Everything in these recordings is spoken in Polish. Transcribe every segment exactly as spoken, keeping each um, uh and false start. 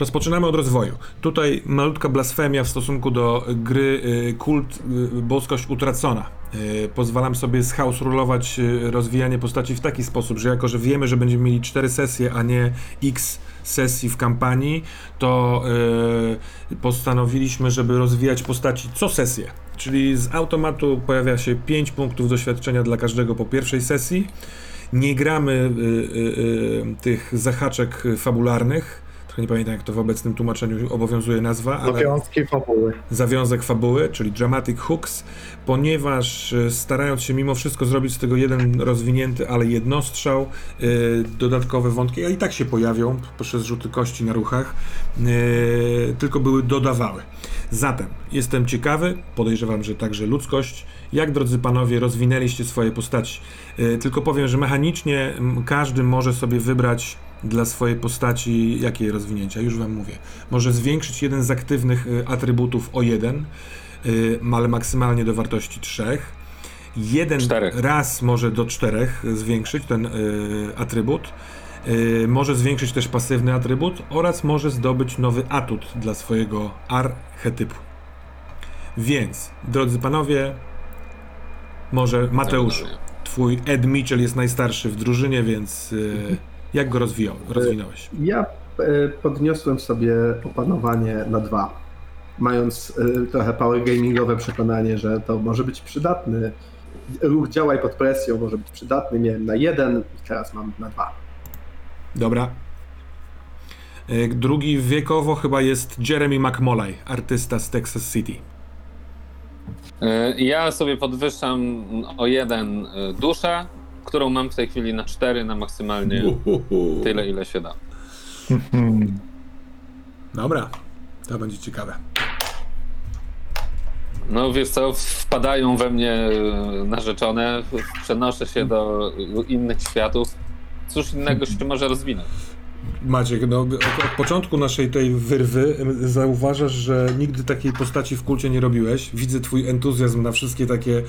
Rozpoczynamy od rozwoju. Tutaj malutka blasfemia w stosunku do gry Kult: Boskość Utracona. Pozwalam sobie house rulować rozwijanie postaci w taki sposób, że jako, że wiemy, że będziemy mieli cztery sesje, a nie x sesji w kampanii, to yy, postanowiliśmy, żeby rozwijać postaci co sesję. Czyli z automatu pojawia się pięć punktów doświadczenia dla każdego po pierwszej sesji. Nie gramy y, y, y, tych zahaczek fabularnych. Trochę nie pamiętam, jak to w obecnym tłumaczeniu obowiązuje nazwa. Ale zawiązki fabuły. Zawiązek fabuły, czyli dramatic hooks, ponieważ starając się mimo wszystko zrobić z tego jeden rozwinięty, ale jednostrzał, y, dodatkowe wątki, a i tak się pojawią przez rzuty kości na ruchach, y, tylko były dodawały. Zatem jestem ciekawy, podejrzewam, że także ludzkość, jak, drodzy panowie, rozwinęliście swoje postaci. Yy, tylko powiem, że mechanicznie każdy może sobie wybrać dla swojej postaci, jakie jej rozwinięcia, już wam mówię. Może zwiększyć jeden z aktywnych y, atrybutów o jeden, yy, ale maksymalnie do wartości trzech. Jeden czterech. Raz może do czterech zwiększyć ten yy, atrybut. Yy, może zwiększyć też pasywny atrybut oraz może zdobyć nowy atut dla swojego archetypu. Więc, drodzy panowie, może Mateusz, twój Ed Mitchell jest najstarszy w drużynie, więc yy, jak go rozwijał, rozwinąłeś? Ja y, podniosłem sobie opanowanie na dwa, mając y, trochę power gamingowe przekonanie, że to może być przydatny. Ruch działaj pod presją może być przydatny. Miałem na jeden i teraz mam na dwa. Dobra. Drugi wiekowo chyba jest Jeremy McMulley, artysta z Texas City. Ja sobie podwyższam o jeden duszę, którą mam w tej chwili na cztery, na maksymalnie Uhuhu. Tyle, ile się da. Dobra, to będzie ciekawe. No wiesz co, wpadają we mnie narzeczone, przenoszę się do innych światów. Cóż innego się może rozwinąć. Maciek, no od początku naszej tej wyrwy zauważasz, że nigdy takiej postaci w kulcie nie robiłeś. Widzę twój entuzjazm na wszystkie takie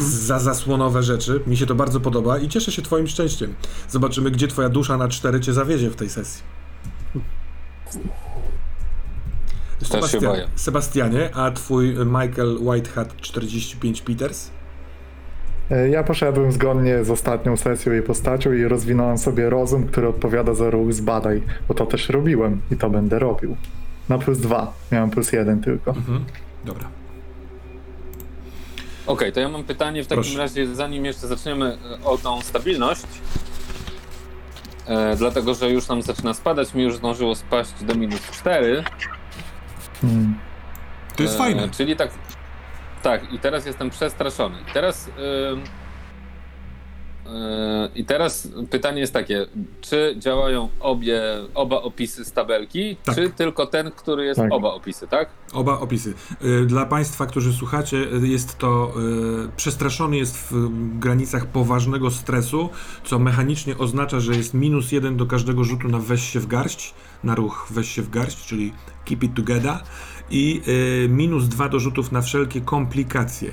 zazasłonowe rzeczy. Mi się to bardzo podoba i cieszę się twoim szczęściem. Zobaczymy, gdzie twoja dusza na cztery cię zawiedzie w tej sesji. Sebastian, się boję. Sebastianie, a twój Michael Whitehead czterdzieści pięć Peters? Ja poszedłem zgodnie z ostatnią sesją jej postacią i rozwinąłem sobie rozum, który odpowiada za ruch zbadaj, bo to też robiłem i to będę robił. Na plus dwa, miałem plus jeden tylko. Mhm. Dobra. Okej, okay, to ja mam pytanie w takim Proszę. razie, zanim jeszcze zaczniemy o tą stabilność, e, dlatego, że już nam zaczyna spadać, mi już zdążyło spaść do minus cztery. Hmm. To jest e, fajne. Czyli tak... Tak, i teraz jestem przestraszony. I teraz, yy, yy, i teraz pytanie jest takie, czy działają obie, oba opisy z tabelki, tak. czy tylko ten, który jest tak. oba opisy, tak? Oba opisy. Dla państwa, którzy słuchacie, jest to, yy, przestraszony jest w granicach poważnego stresu, co mechanicznie oznacza, że jest minus jeden do każdego rzutu na weź się w garść, na ruch weź się w garść, czyli keep it together. I y, minus dwa do rzutów na wszelkie komplikacje,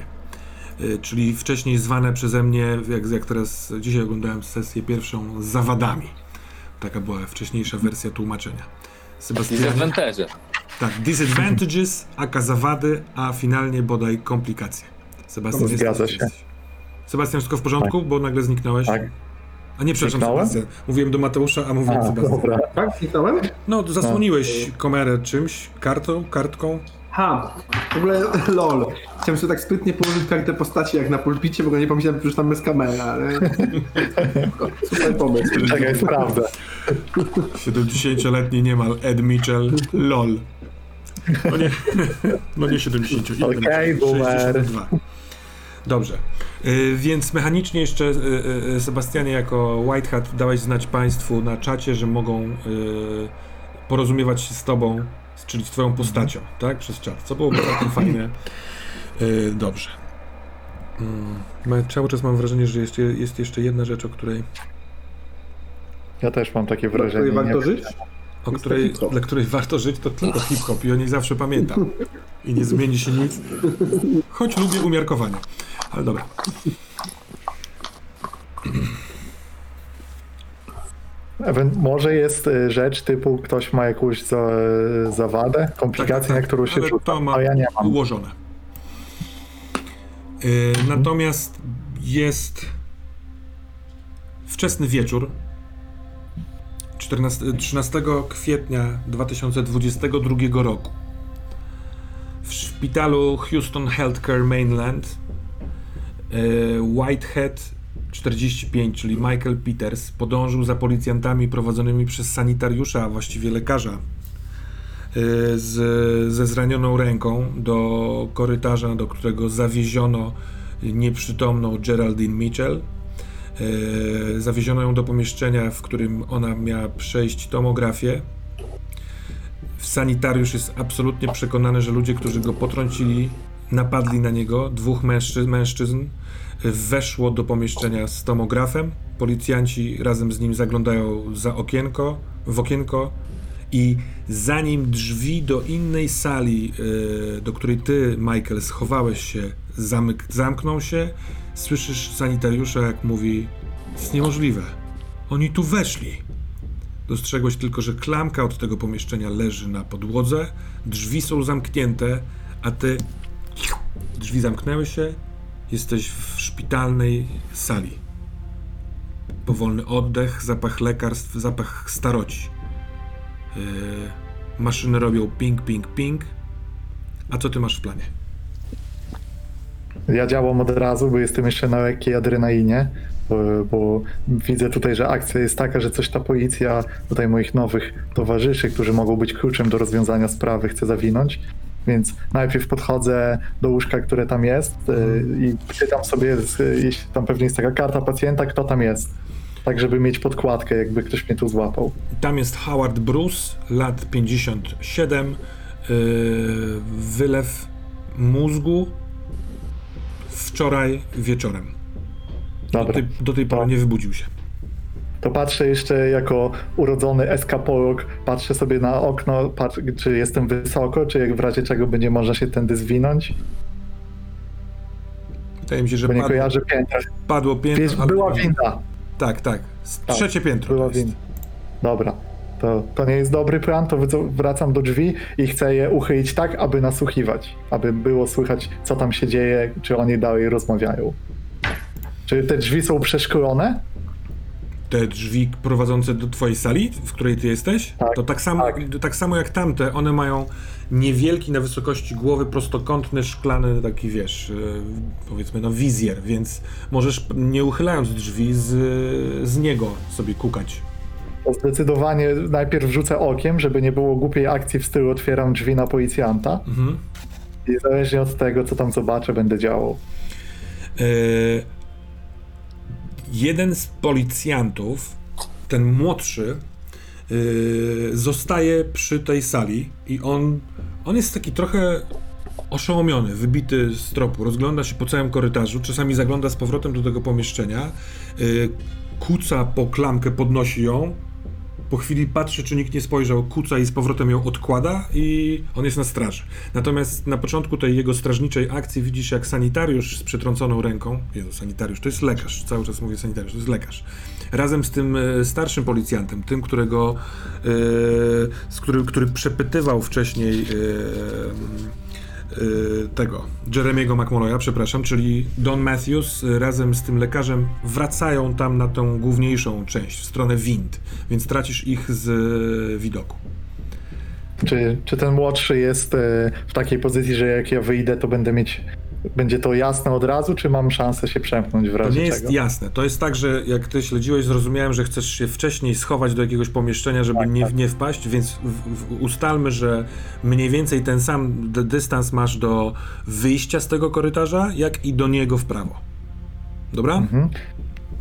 y, czyli wcześniej zwane przeze mnie, jak, jak teraz dzisiaj oglądałem sesję pierwszą, zawadami. Taka była wcześniejsza wersja tłumaczenia. Disadvantages. Tak, disadvantages, aka zawady, a finalnie bodaj komplikacje. Sebastian, zgadza się. Sebastian, wszystko w porządku, tak. bo nagle zniknąłeś? Tak. A nie, przepraszam, Sebastian. Mówiłem do Mateusza, a mówiłem do Sebastian. Dobra. Tak, zniknąłem? No, zasłoniłeś kamerę czymś, kartą, kartką. Ha, w ogóle lol. Chciałem sobie tak sprytnie położyć kartę postaci jak na pulpicie, bo nie pomyślałem, że już tam jest kamera, ale... Super pomysł. Czekaj, jest prawda. siedemdziesięcioletni niemal Ed Mitchell, lol. No nie, no nie siedemdziesiąt jeden, okay, sześćdziesiąt dwa. Dobrze, yy, więc mechanicznie jeszcze yy, yy, Sebastianie jako White Hat dałeś znać państwu na czacie, że mogą yy, porozumiewać się z tobą, czyli z twoją postacią, tak? Przez czat, co byłoby takie fajne. Yy, dobrze. Yy, cały czas mam wrażenie, że jest, jest jeszcze jedna rzecz, o której... Ja też mam takie wrażenie. Dla której warto żyć? O której, dla której warto żyć, to tylko hip-hop i o niej zawsze pamiętam. I nie zmieni się nic, choć lubię umiarkowanie. Ale dobra. Może jest rzecz typu ktoś ma jakąś za, zawadę, komplikację, tak, tak, na którą się rzuca. To ma, no, ja nie mam ułożone. Yy, hmm. Natomiast jest wczesny wieczór czternastego, trzynastego kwietnia dwa tysiące dwudziestego drugiego roku. W szpitalu Houston Healthcare Mainland Whitehead czterdzieści pięć, czyli Michael Peters, podążył za policjantami prowadzonymi przez sanitariusza, a właściwie lekarza, z, ze zranioną ręką do korytarza, do którego zawieziono nieprzytomną Geraldine Mitchell. Zawieziono ją do pomieszczenia, w którym ona miała przejść tomografię. Sanitariusz jest absolutnie przekonany, że ludzie, którzy go potrącili, napadli na niego. Dwóch mężczyzn, mężczyzn weszło do pomieszczenia z tomografem. Policjanci razem z nim zaglądają za okienko, w okienko i zanim drzwi do innej sali, do której ty, Michael, schowałeś się, zamyk- zamkną się, słyszysz sanitariusza, jak mówi: jest niemożliwe, oni tu weszli. Dostrzegłeś tylko, że klamka od tego pomieszczenia leży na podłodze, drzwi są zamknięte, a ty... Drzwi zamknęły się, jesteś w szpitalnej sali. Powolny oddech, zapach lekarstw, zapach staroci. Yy, maszyny robią ping, ping, ping. A co ty masz w planie? Ja działam od razu, bo jestem jeszcze na lekkiej adrenalinie. Bo widzę tutaj, że akcja jest taka, że coś ta policja, tutaj moich nowych towarzyszy, którzy mogą być kluczem do rozwiązania sprawy, chce zawinąć. Więc najpierw podchodzę do łóżka, które tam jest i pytam sobie, jeśli tam pewnie jest taka karta pacjenta, kto tam jest. Tak, żeby mieć podkładkę, jakby ktoś mnie tu złapał. Tam jest Howard Bruce, lat pięćdziesiąt siedem, wylew mózgu wczoraj wieczorem. Do tej, do tej pory nie wybudził się. To patrzę jeszcze jako urodzony eskapolog, patrzę sobie na okno, patrzę, czy jestem wysoko, czy jak w razie czego będzie można się tędy zwinąć. Wydaje mi się, że padło, nie kojarzę piętra. Padło piętro. Wiesz, była winda. Tak, tak. Trzecie tak, piętro. Była winda. Dobra. To, to nie jest dobry plan, to wracam do drzwi i chcę je uchylić tak, aby nasłuchiwać. Aby było słychać, co tam się dzieje, czy oni dalej rozmawiają. Czy te drzwi są przeszkolone? Te drzwi prowadzące do twojej sali, w której ty jesteś? Tak, to tak samo, tak. tak samo jak tamte, one mają niewielki na wysokości głowy prostokątny, szklany taki, wiesz, powiedzmy, no wizjer, więc możesz, nie uchylając drzwi, z, z niego sobie kukać. To zdecydowanie najpierw rzucę okiem, żeby nie było głupiej akcji w stylu otwieram drzwi na policjanta. Mhm. I zależnie od tego, co tam zobaczę, będę działał. Y- Jeden z policjantów, ten młodszy, yy, zostaje przy tej sali i on, on jest taki trochę oszołomiony, wybity z tropu, rozgląda się po całym korytarzu, czasami zagląda z powrotem do tego pomieszczenia, yy, kuca po klamkę, podnosi ją, po chwili patrzy, czy nikt nie spojrzał, kuca i z powrotem ją odkłada i on jest na straży. Natomiast na początku tej jego strażniczej akcji widzisz, jak sanitariusz z przetrąconą ręką, Jezu, sanitariusz, to jest lekarz, cały czas mówię sanitariusz, to jest lekarz, razem z tym starszym policjantem, tym, którego, yy, z który, który przepytywał wcześniej yy, yy, tego, Jeremy'ego McMulleya, przepraszam, czyli Don Matthews, razem z tym lekarzem wracają tam na tą główniejszą część, w stronę wind, więc tracisz ich z widoku. Czy, czy ten młodszy jest w takiej pozycji, że jak ja wyjdę, to będę mieć, będzie to jasne od razu, czy mam szansę się przemknąć w razie czego? To nie jest czego? jasne. To jest tak, że jak ty śledziłeś, zrozumiałem, że chcesz się wcześniej schować do jakiegoś pomieszczenia, żeby tak, nie, tak. nie wpaść, więc w, w, ustalmy, że mniej więcej ten sam dystans masz do wyjścia z tego korytarza, jak i do niego w prawo. Dobra? Mhm.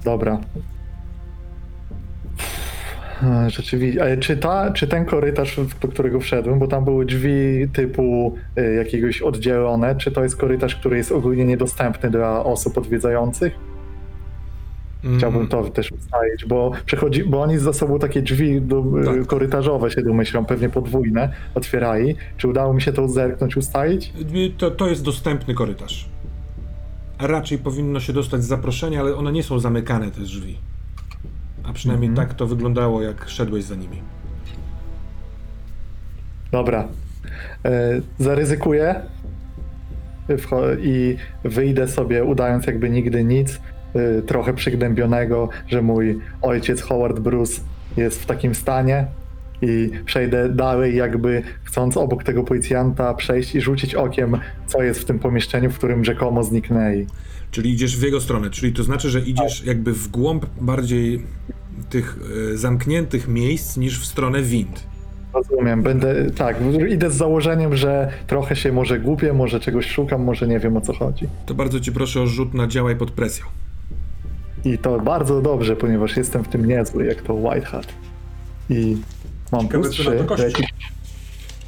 Dobra. Rzeczywiście. Czy, ta, czy ten korytarz, do którego wszedłem, bo tam były drzwi typu y, jakiegoś oddzielone, czy to jest korytarz, który jest ogólnie niedostępny dla osób odwiedzających? Chciałbym to też ustalić, bo, przechodzi, bo oni ze sobą takie drzwi do, tak. korytarzowe się domyślą, pewnie podwójne, otwierali. Czy udało mi się to zerknąć, ustalić? To, to jest dostępny korytarz. A raczej powinno się dostać zaproszenie, ale one nie są zamykane, te drzwi. A przynajmniej mhm. tak to wyglądało, jak szedłeś za nimi. Dobra. E, zaryzykuję i wyjdę sobie, udając jakby nigdy nic, y, trochę przygnębionego, że mój ojciec Howard Bruce jest w takim stanie, i przejdę dalej, jakby chcąc obok tego policjanta przejść i rzucić okiem, co jest w tym pomieszczeniu, w którym rzekomo zniknęli. Czyli idziesz w jego stronę, czyli to znaczy, że idziesz jakby w głąb bardziej tych y, zamkniętych miejsc niż w stronę wind. Rozumiem, będę, tak, idę z założeniem, że trochę się może gubię, może czegoś szukam, może nie wiem, o co chodzi. To bardzo ci proszę o rzut na działaj pod presją. I to bardzo dobrze, ponieważ jestem w tym niezły, jak to White Hat. I mam plus trzy.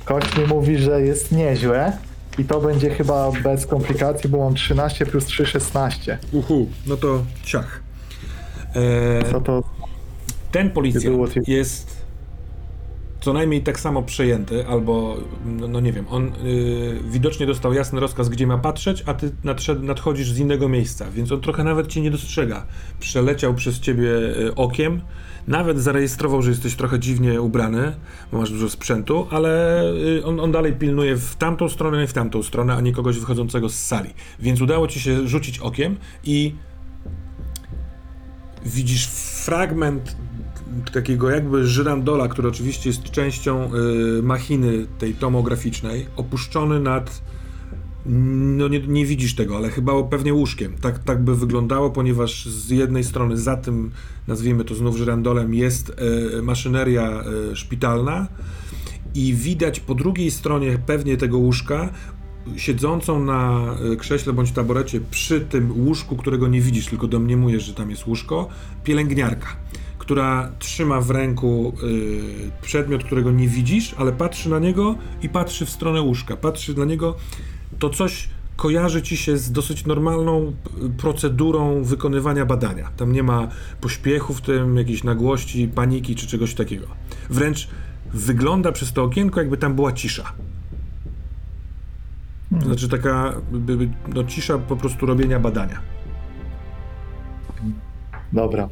Kość mi mówi, że jest nieźle i to będzie chyba bez komplikacji, bo mam trzynaście plus trzy, szesnaście. Uhu, no to ciach. Eee, Co to? Ten policjant jest co najmniej tak samo przejęty, albo, no, no nie wiem, on yy, widocznie dostał jasny rozkaz, gdzie ma patrzeć, a ty nadszed, nadchodzisz z innego miejsca, więc on trochę nawet cię nie dostrzega. Przeleciał przez ciebie yy, okiem, nawet zarejestrował, że jesteś trochę dziwnie ubrany, bo masz dużo sprzętu, ale yy, on, on dalej pilnuje w tamtą stronę i w tamtą stronę, a nie kogoś wychodzącego z sali. Więc udało ci się rzucić okiem i widzisz fragment takiego jakby żyrandola, który oczywiście jest częścią y, machiny tej tomograficznej, opuszczony nad, no nie, nie widzisz tego, ale chyba pewnie łóżkiem. Tak, tak by wyglądało, ponieważ z jednej strony za tym, nazwijmy to znów żyrandolem, jest y, maszyneria y, szpitalna i widać po drugiej stronie pewnie tego łóżka siedzącą na krześle bądź taborecie przy tym łóżku, którego nie widzisz, tylko domniemujesz, że tam jest łóżko, pielęgniarka, która trzyma w ręku y, przedmiot, którego nie widzisz, ale patrzy na niego i patrzy w stronę łóżka. Patrzy na niego, to coś kojarzy ci się z dosyć normalną procedurą wykonywania badania. Tam nie ma pośpiechu w tym, jakiejś nagłości, paniki czy czegoś takiego. Wręcz wygląda przez to okienko, jakby tam była cisza. Hmm. Znaczy taka no, cisza po prostu robienia badania. Dobra.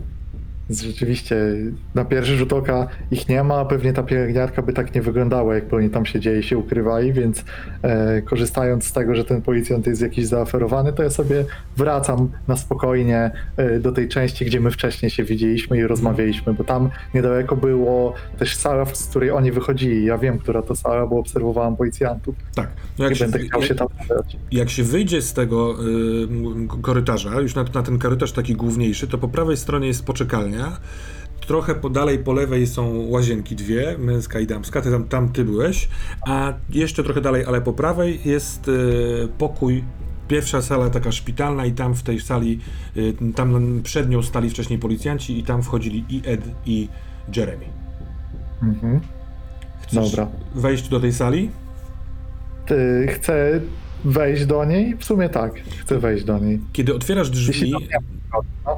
Rzeczywiście, na pierwszy rzut oka ich nie ma, a pewnie ta pielęgniarka by tak nie wyglądała, jakby oni tam siedzieli i się ukrywali, więc e, korzystając z tego, że ten policjant jest jakiś zaaferowany, to ja sobie wracam na spokojnie e, do tej części, gdzie my wcześniej się widzieliśmy i rozmawialiśmy, bo tam niedaleko było też sala, z której oni wychodzili. Ja wiem, która to sala, bo obserwowałem policjantów. Tak. No jak, się, będę chciał jak, się tam jak się wyjdzie z tego y, korytarza, już na, na ten korytarz taki główniejszy, to po prawej stronie jest poczekalnia. Trochę po dalej po lewej są łazienki dwie, męska i damska, ty tam, tam ty byłeś, a jeszcze trochę dalej, ale po prawej jest y, pokój, pierwsza sala taka szpitalna i tam w tej sali, y, tam przed nią stali wcześniej policjanci i tam wchodzili i Ed i Jeremy. Mhm. Chcesz Dobra. wejść do tej sali? Ty, chcę wejść do niej? W sumie tak, chcę wejść do niej. Kiedy otwierasz drzwi,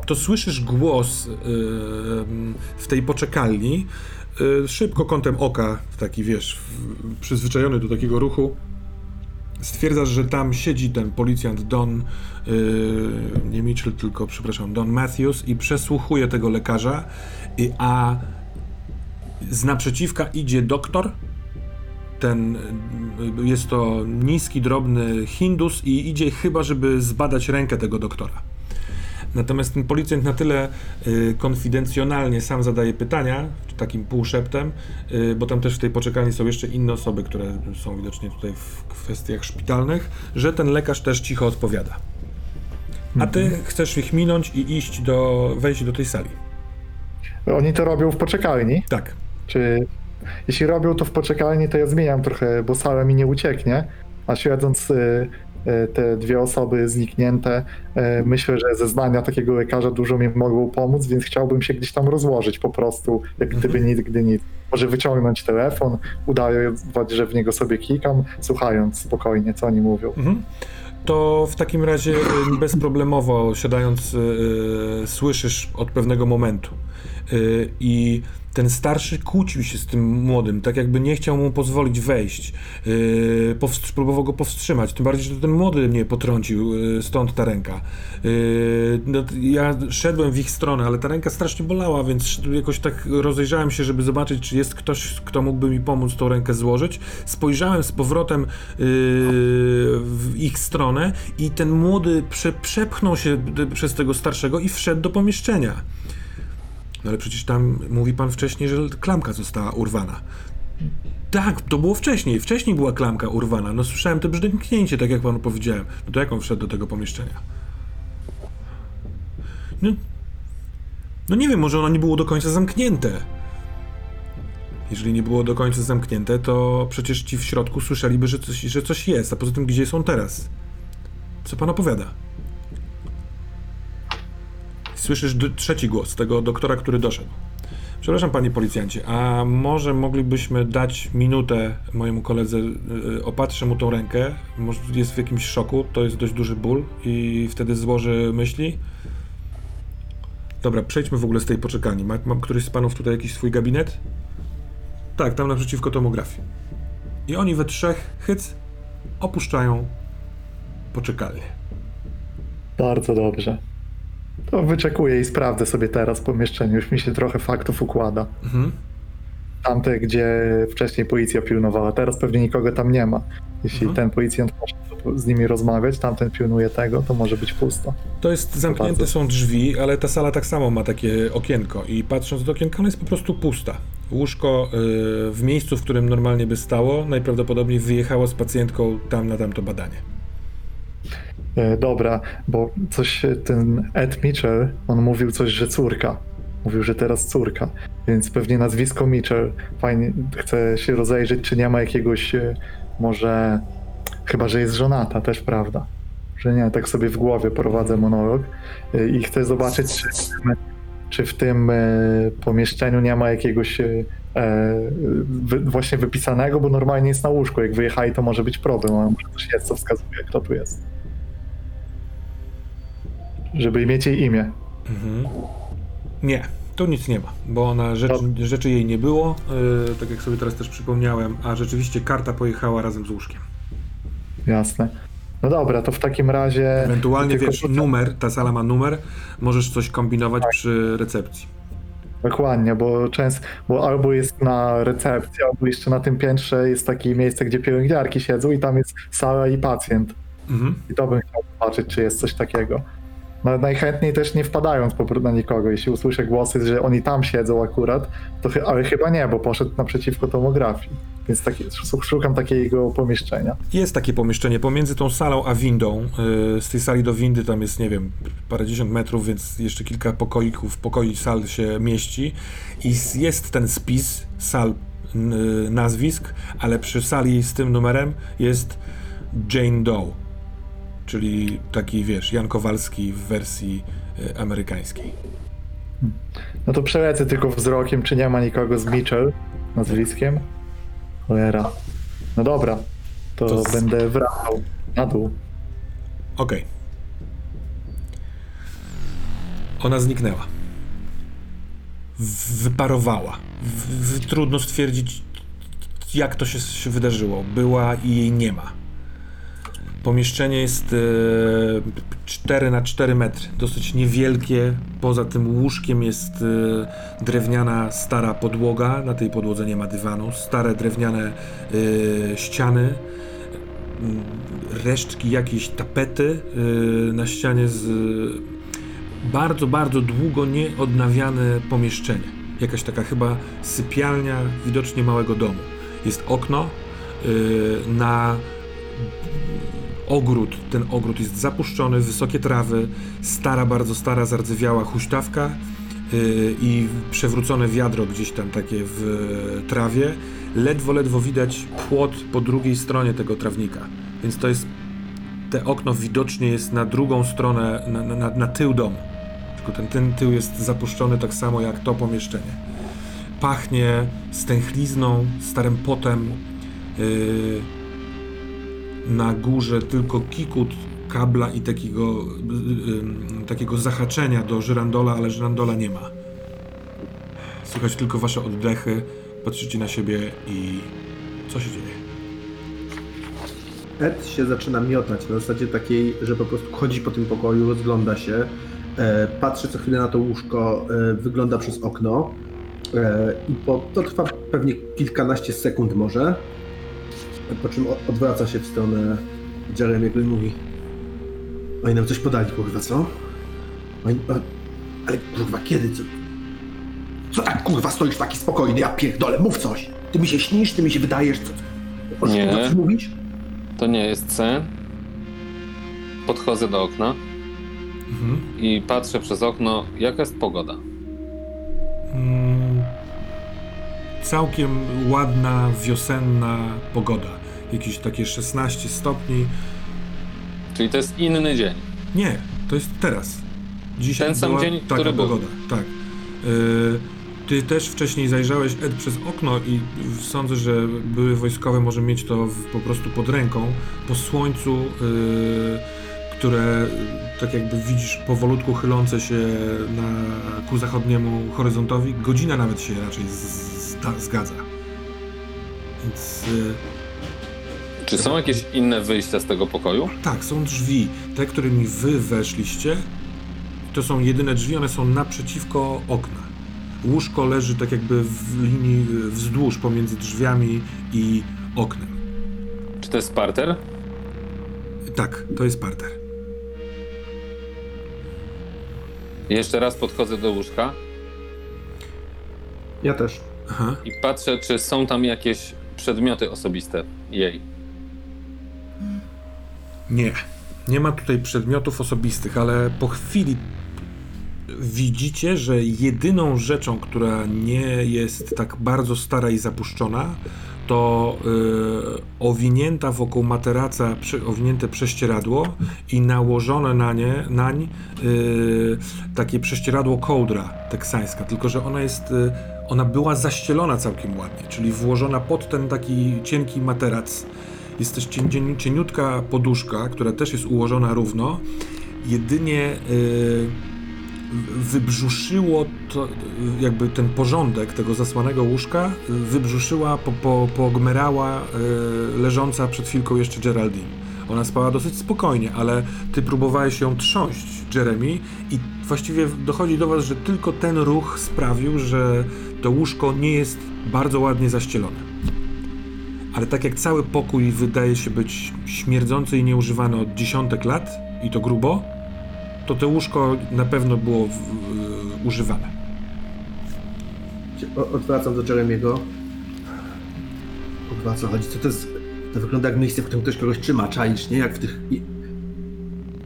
to słyszysz głos yy, w tej poczekalni, yy, szybko kątem oka, taki wiesz, w, przyzwyczajony do takiego ruchu, stwierdzasz, że tam siedzi ten policjant Don, yy, nie Mitchell, tylko przepraszam, Don Matthews i przesłuchuje tego lekarza, yy, a z naprzeciwka idzie doktor, ten, yy, jest to niski, drobny Hindus i idzie chyba, żeby zbadać rękę tego doktora. Natomiast ten policjant na tyle y, konfidencjonalnie sam zadaje pytania, takim półszeptem, y, bo tam też w tej poczekalni są jeszcze inne osoby, które są widocznie tutaj w kwestiach szpitalnych, że ten lekarz też cicho odpowiada. A ty mm-hmm. chcesz ich minąć i iść do, wejść do tej sali. Oni to robią w poczekalni? Tak. Czy jeśli robią to w poczekalni, to ja zmieniam trochę, bo sala mi nie ucieknie, a śledząc y, te dwie osoby zniknięte, myślę, że zeznania takiego lekarza dużo mi mogą pomóc, więc chciałbym się gdzieś tam rozłożyć po prostu, jak gdyby mhm. nigdy nic. Może wyciągnąć telefon, udawać, że w niego sobie klikam, słuchając spokojnie, co oni mówią. Mhm. To w takim razie bezproblemowo siadając yy, słyszysz od pewnego momentu, i ten starszy kłócił się z tym młodym, tak jakby nie chciał mu pozwolić wejść. Yy, powstr- próbował go powstrzymać, tym bardziej, że ten młody mnie potrącił, yy, stąd ta ręka. Yy, no, ja szedłem w ich stronę, ale ta ręka strasznie bolała, więc jakoś tak rozejrzałem się, żeby zobaczyć, czy jest ktoś, kto mógłby mi pomóc tą rękę złożyć. Spojrzałem z powrotem yy, w ich stronę i ten młody prze- przepchnął się d- przez tego starszego i wszedł do pomieszczenia. No ale przecież tam mówi pan wcześniej, że klamka została urwana. Tak, to było wcześniej. Wcześniej była klamka urwana. No słyszałem to brzdęknięcie, tak jak panu powiedziałem. No to jak on wszedł do tego pomieszczenia? No, no nie wiem, może ono nie było do końca zamknięte. Jeżeli nie było do końca zamknięte, to przecież ci w środku słyszeliby, że coś, że coś jest. A poza tym, gdzie są teraz? Co pan opowiada? Słyszysz d- trzeci głos tego doktora, który doszedł. Przepraszam, panie policjancie, a może moglibyśmy dać minutę mojemu koledze, yy, opatrzę mu tą rękę, może jest w jakimś szoku, to jest dość duży ból i wtedy złoży myśli. Dobra, przejdźmy w ogóle z tej poczekalni. Ma, mam któryś z panów tutaj jakiś swój gabinet? Tak, tam naprzeciwko tomografii. I oni we trzech, hyc, opuszczają poczekalnię. Bardzo dobrze. To wyczekuję i sprawdzę sobie teraz pomieszczenie, już mi się trochę faktów układa. Mhm. Tamte, gdzie wcześniej policja pilnowała, teraz pewnie nikogo tam nie ma. Jeśli mhm. ten policjant może z nimi rozmawiać, tamten pilnuje tego, to może być pusto. To jest, zamknięte to są drzwi, ale ta sala tak samo ma takie okienko i patrząc do okienka, ona jest po prostu pusta. Łóżko yy, w miejscu, w którym normalnie by stało, najprawdopodobniej wyjechało z pacjentką tam na tamto badanie. Dobra, bo coś ten Ed Mitchell, on mówił coś, że córka. Mówił, że teraz córka, więc pewnie nazwisko Mitchell. Fajnie, chcę się rozejrzeć, czy nie ma jakiegoś, może, chyba, że jest żonata, też prawda. Że nie, tak sobie w głowie prowadzę monolog i chcę zobaczyć, czy, czy w tym pomieszczeniu nie ma jakiegoś wy, właśnie wypisanego, bo normalnie jest na łóżku, jak wyjechali, to może być problem, ale może coś jest, co wskazuje, kto tu jest. Żeby mieć jej imię. Mhm. Nie, tu nic nie ma, bo ona rzecz, rzeczy jej nie było, yy, tak jak sobie teraz też przypomniałem, a rzeczywiście karta pojechała razem z łóżkiem. Jasne. No dobra, to w takim razie... Ewentualnie wiesz, to... numer, ta sala ma numer, możesz coś kombinować tak. Przy recepcji. Dokładnie, bo często, bo albo jest na recepcji, albo jeszcze na tym piętrze jest takie miejsce, gdzie pielęgniarki siedzą i tam jest sala i pacjent. Mhm. I to bym chciał zobaczyć, czy jest coś takiego. No, najchętniej też nie wpadając po prostu na nikogo, jeśli usłyszę głosy, że oni tam siedzą akurat, to ch- ale chyba nie, bo poszedł naprzeciwko tomografii, więc taki, szukam takiego pomieszczenia. Jest takie pomieszczenie pomiędzy tą salą a windą, yy, z tej sali do windy tam jest, nie wiem, parędziesiąt metrów, więc jeszcze kilka pokoików, pokoi sal się mieści i jest ten spis sal, yy, nazwisk, ale przy sali z tym numerem jest Jane Doe. Czyli taki, wiesz, Jan Kowalski w wersji y, amerykańskiej. No to przelecę tylko wzrokiem, czy nie ma nikogo z Mitchell nazwiskiem. Cholera. No dobra, to, to z... będę wracał na dół. Okej. Okay. Ona zniknęła. Wyparowała. W, w, trudno stwierdzić, jak to się, się wydarzyło. Była i jej nie ma. Pomieszczenie jest cztery na cztery metry, dosyć niewielkie, poza tym łóżkiem jest drewniana stara podłoga, na tej podłodze nie ma dywanu, stare drewniane ściany, resztki jakiejś tapety na ścianie, z bardzo, bardzo długo nieodnawiane pomieszczenie, jakaś taka chyba sypialnia widocznie małego domu. Jest okno na ogród, ten ogród jest zapuszczony, wysokie trawy, stara, bardzo stara, zardzewiała huśtawka yy, i przewrócone wiadro gdzieś tam takie w y, trawie. Ledwo, ledwo widać płot po drugiej stronie tego trawnika, więc to jest, te okno widocznie jest na drugą stronę, na, na, na tył domu. Tylko ten, ten tył jest zapuszczony tak samo jak to pomieszczenie. Pachnie stęchlizną, starym potem, yy, na górze tylko kikut kabla i takiego, yy, takiego zahaczenia do żyrandola, ale żyrandola nie ma. Słychać tylko wasze oddechy, patrzycie na siebie i co się dzieje? Ed się zaczyna miotać na zasadzie takiej, że po prostu chodzi po tym pokoju, rozgląda się, e, patrzy co chwilę na to łóżko, e, wygląda przez okno e, i po, to trwa pewnie kilkanaście sekund może, po czym odwraca się w stronę Jeremy'ego i mówi: oni nam coś podali, kurwa, co? Oni, ale, ale kurwa, kiedy? Co, co tak kurwa stoisz taki spokojny, ja pierdolę, mów coś! Ty mi się śnisz, ty mi się wydajesz, co? O czym mówisz? To nie jest sen. Podchodzę do okna mhm. i patrzę przez okno, jaka jest pogoda. Mm, całkiem ładna, wiosenna pogoda. Jakieś takie szesnaście stopni. Czyli to jest inny dzień? Nie, to jest teraz. Dzisiaj ten sam dzień, taka który pogoda. Był. Tak. Yy, ty też wcześniej zajrzałeś, Ed, przez okno i sądzę, że były wojskowe może mieć to w, po prostu pod ręką. Po słońcu, yy, które tak jakby widzisz powolutku chylące się na, ku zachodniemu horyzontowi, godzina nawet się raczej z, z, zgadza. Więc... Yy, Czy są jakieś inne wyjścia z tego pokoju? Tak, są drzwi. Te, którymi wy weszliście, to są jedyne drzwi, one są naprzeciwko okna. Łóżko leży tak jakby w linii wzdłuż pomiędzy drzwiami i oknem. Czy to jest parter? Tak, to jest parter. Jeszcze raz podchodzę do łóżka. Ja też. Aha. I patrzę, czy są tam jakieś przedmioty osobiste jej. Nie, nie ma tutaj przedmiotów osobistych, ale po chwili widzicie, że jedyną rzeczą, która nie jest tak bardzo stara i zapuszczona, to yy, owinięta wokół materaca, przy, owinięte prześcieradło i nałożone na nie, nań yy, takie prześcieradło kołdra teksańska, tylko że ona jest, yy, ona była zaścielona całkiem ładnie, czyli włożona pod ten taki cienki materac. Jest też cien, cieniutka poduszka, która też jest ułożona równo. Jedynie yy, wybrzuszyło to, jakby ten porządek tego zasłanego łóżka, wybrzuszyła, po, po, pogmerała yy, leżąca przed chwilką jeszcze Geraldine. Ona spała dosyć spokojnie, ale ty próbowałeś ją trząść, Jeremy, i właściwie dochodzi do was, że tylko ten ruch sprawił, że to łóżko nie jest bardzo ładnie zaścielone. Ale tak jak cały pokój wydaje się być śmierdzący i nieużywany od dziesiątek lat, i to grubo, to to łóżko na pewno było w, w, używane. Odwracam do Jeremiego. Kurwa, co chodzi? Co to jest? To wygląda jak miejsce, w którym ktoś kogoś trzyma, czaisz, nie? Jak w tych...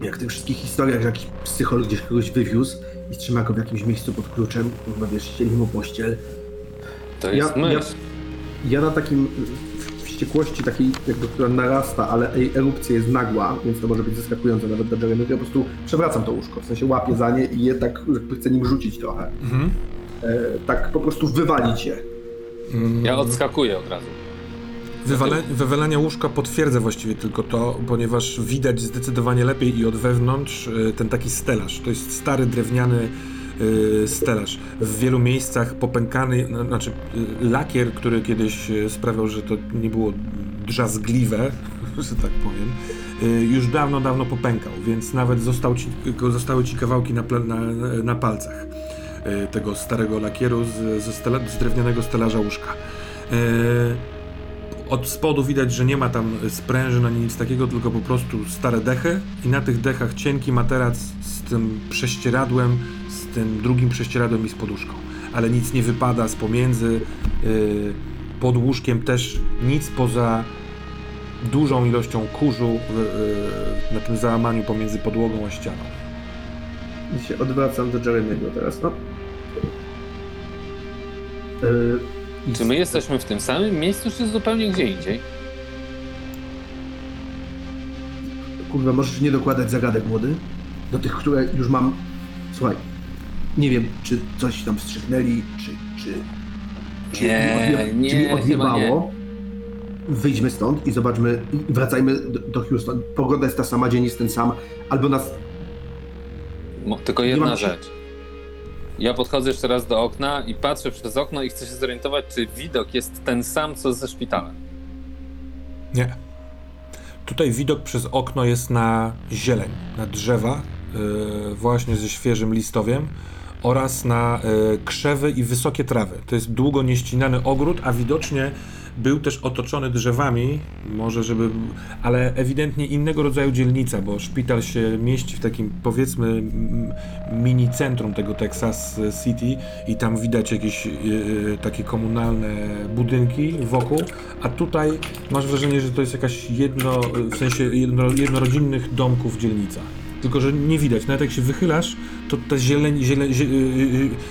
Jak w tych wszystkich historiach, że jakiś psycholog gdzieś kogoś wywiózł i trzyma go w jakimś miejscu pod kluczem, kurwa, wiesz, ścieli mu pościel. To jest ja, myśl. Ja... Ja na takim wściekłości, takiej jakby, która narasta, ale jej erupcja jest nagła, więc to może być zaskakujące nawet dla Jeremy'ego. Ja po prostu przewracam to łóżko, w sensie łapię za nie i je tak jakby chcę nim rzucić trochę. Mhm. E, tak po prostu wywalić je. Ja odskakuję od razu. Wywale, wywalenie łóżka potwierdza właściwie tylko to, ponieważ widać zdecydowanie lepiej i od wewnątrz ten taki stelaż. To jest stary, drewniany stelaż. W wielu miejscach popękany, znaczy lakier, który kiedyś sprawiał, że to nie było drzazgliwe, że tak powiem, już dawno, dawno popękał, więc nawet został ci, zostały ci kawałki na, na, na palcach tego starego lakieru z, z, stela, z drewnianego stelaża łóżka. Od spodu widać, że nie ma tam sprężyn ani nic takiego, tylko po prostu stare dechy i na tych dechach cienki materac z tym prześcieradłem, z tym drugim prześcieradłem i z poduszką. Ale nic nie wypada z pomiędzy, yy, pod łóżkiem też nic poza dużą ilością kurzu yy, na tym załamaniu pomiędzy podłogą a ścianą. I się odwracam do Jeremy'ego teraz, no. Yy. Czy my jesteśmy w tym samym miejscu, czy zupełnie gdzie indziej? Kurwa, możesz nie dokładać zagadek, młody? Do tych, które już mam... Słuchaj, nie wiem, czy coś tam wstrzyknęli, czy... czy, czy nie, mi odje... nie, czy mi odjebało. Wyjdźmy stąd i zobaczmy, i wracajmy do, do Houston. Pogoda jest ta sama, dzień jest ten sam, albo nas... Mo, tylko jedna rzecz. Ja podchodzę jeszcze raz do okna i patrzę przez okno i chcę się zorientować, czy widok jest ten sam, co ze szpitalem. Nie. Tutaj widok przez okno jest na zieleń, na drzewa, yy, właśnie ze świeżym listowiem oraz na yy, krzewy i wysokie trawy. To jest długo nieścinany ogród, a widocznie był też otoczony drzewami, może żeby, ale ewidentnie innego rodzaju dzielnica, bo szpital się mieści w takim, powiedzmy, mini centrum tego Texas City i tam widać jakieś yy, takie komunalne budynki wokół, a tutaj masz wrażenie, że to jest jakaś jedno, w sensie jedno, jednorodzinnych domków dzielnica. Tylko że nie widać, nawet jak się wychylasz, to ta zieleń, zieleń,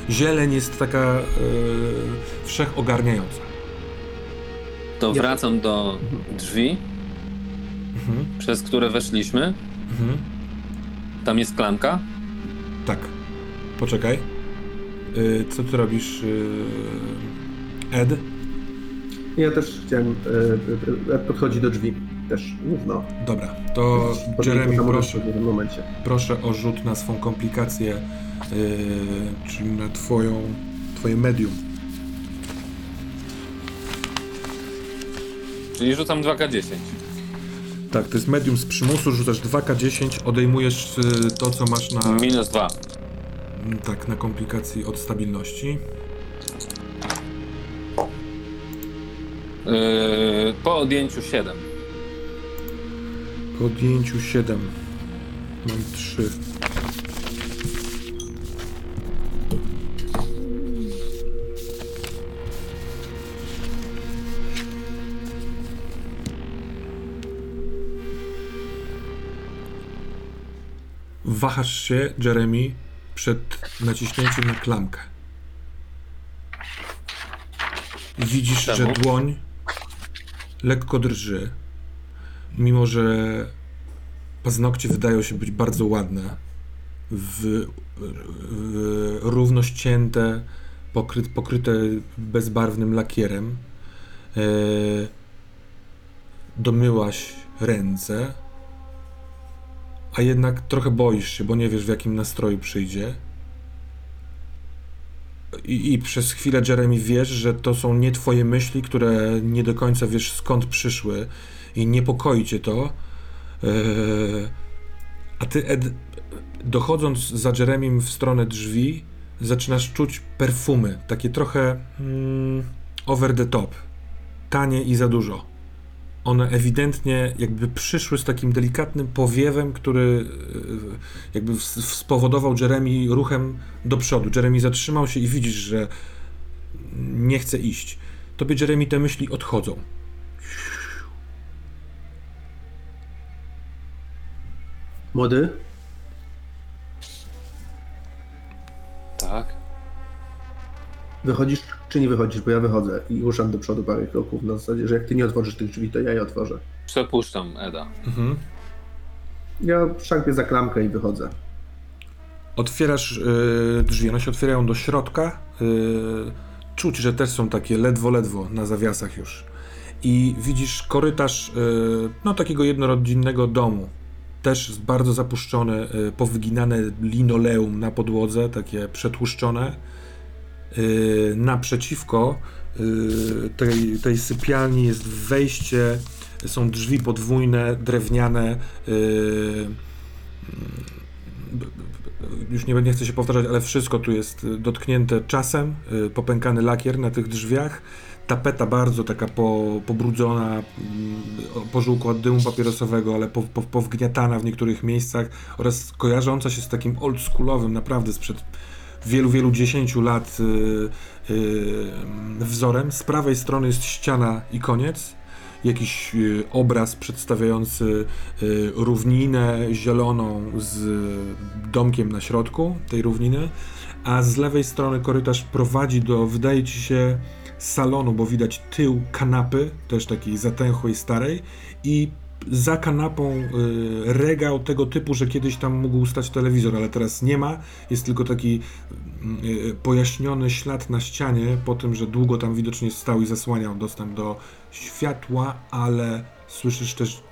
zieleń jest taka yy, wszechogarniająca. To wracam do drzwi, mhm. przez które weszliśmy. Mhm. Tam jest klamka. Tak. Poczekaj. Yy, co ty robisz, yy, Ed? Ja też chciałem... Ed yy, podchodzi do drzwi. Też równo. Dobra, to Jeremy, proszę, proszę o rzut na swą komplikację, yy, czyli na twoją, twoje medium. Czyli rzucam dwa K dziesięć. Tak, to jest medium z przymusu, rzucasz dwa K dziesięć, odejmujesz to, co masz na... Minus dwa. Tak, na komplikacji od stabilności. Yy, po odjęciu siedem. Po odjęciu siedem. Mam trzy. Wahasz się, Jeremy, przed naciśnięciem na klamkę. Widzisz, że dłoń lekko drży, mimo że paznokcie wydają się być bardzo ładne, w, w, równo ścięte, pokry, pokryte bezbarwnym lakierem. E, domyłaś ręce, a jednak trochę boisz się, bo nie wiesz, w jakim nastroju przyjdzie. I, i przez chwilę, Jeremy, wiesz, że to są nie twoje myśli, które nie do końca wiesz, skąd przyszły i niepokoi cię to. Yy... A ty, Ed, dochodząc za Jeremym w stronę drzwi, zaczynasz czuć perfumy, takie trochę mm, over the top, tanie i za dużo. One ewidentnie jakby przyszły z takim delikatnym powiewem, który jakby spowodował Jeremy ruchem do przodu. Jeremy zatrzymał się i widzisz, że nie chce iść. Tobie, Jeremy, te myśli odchodzą. Młody? Tak. Wychodzisz czy nie wychodzisz, bo ja wychodzę i ruszam do przodu parę kroków na zasadzie, że jak ty nie otworzysz tych drzwi, to ja je otworzę. Przepuszczam Eda. Mhm. Ja szarpię za klamkę i wychodzę. Otwierasz yy, drzwi, one się otwierają do środka. Yy, czuć, że też są takie ledwo, ledwo na zawiasach już. I widzisz korytarz yy, no takiego jednorodzinnego domu. Też bardzo zapuszczone, yy, powyginane linoleum na podłodze, takie przetłuszczone. Yy, naprzeciwko yy, tej, tej sypialni jest wejście, są drzwi podwójne, drewniane. Yy, już nie, nie chcę się powtarzać, ale wszystko tu jest dotknięte czasem. Yy, popękany lakier na tych drzwiach. Tapeta bardzo taka po, pobrudzona, pożółkła od dymu papierosowego, ale po, po, powgniatana w niektórych miejscach oraz kojarząca się z takim oldschoolowym, naprawdę sprzed wielu, wielu dziesięciu lat yy, yy, wzorem. Z prawej strony jest ściana i koniec. Jakiś yy, obraz przedstawiający yy, równinę zieloną z domkiem na środku tej równiny, a z lewej strony korytarz prowadzi do, wydaje ci się, salonu, bo widać tył kanapy, też takiej zatęchłej, starej, i za kanapą y, regał tego typu, że kiedyś tam mógł stać telewizor, ale teraz nie ma. Jest tylko taki y, pojaśniony ślad na ścianie po tym, że długo tam widocznie stał i zasłaniał dostęp do światła, ale słyszysz też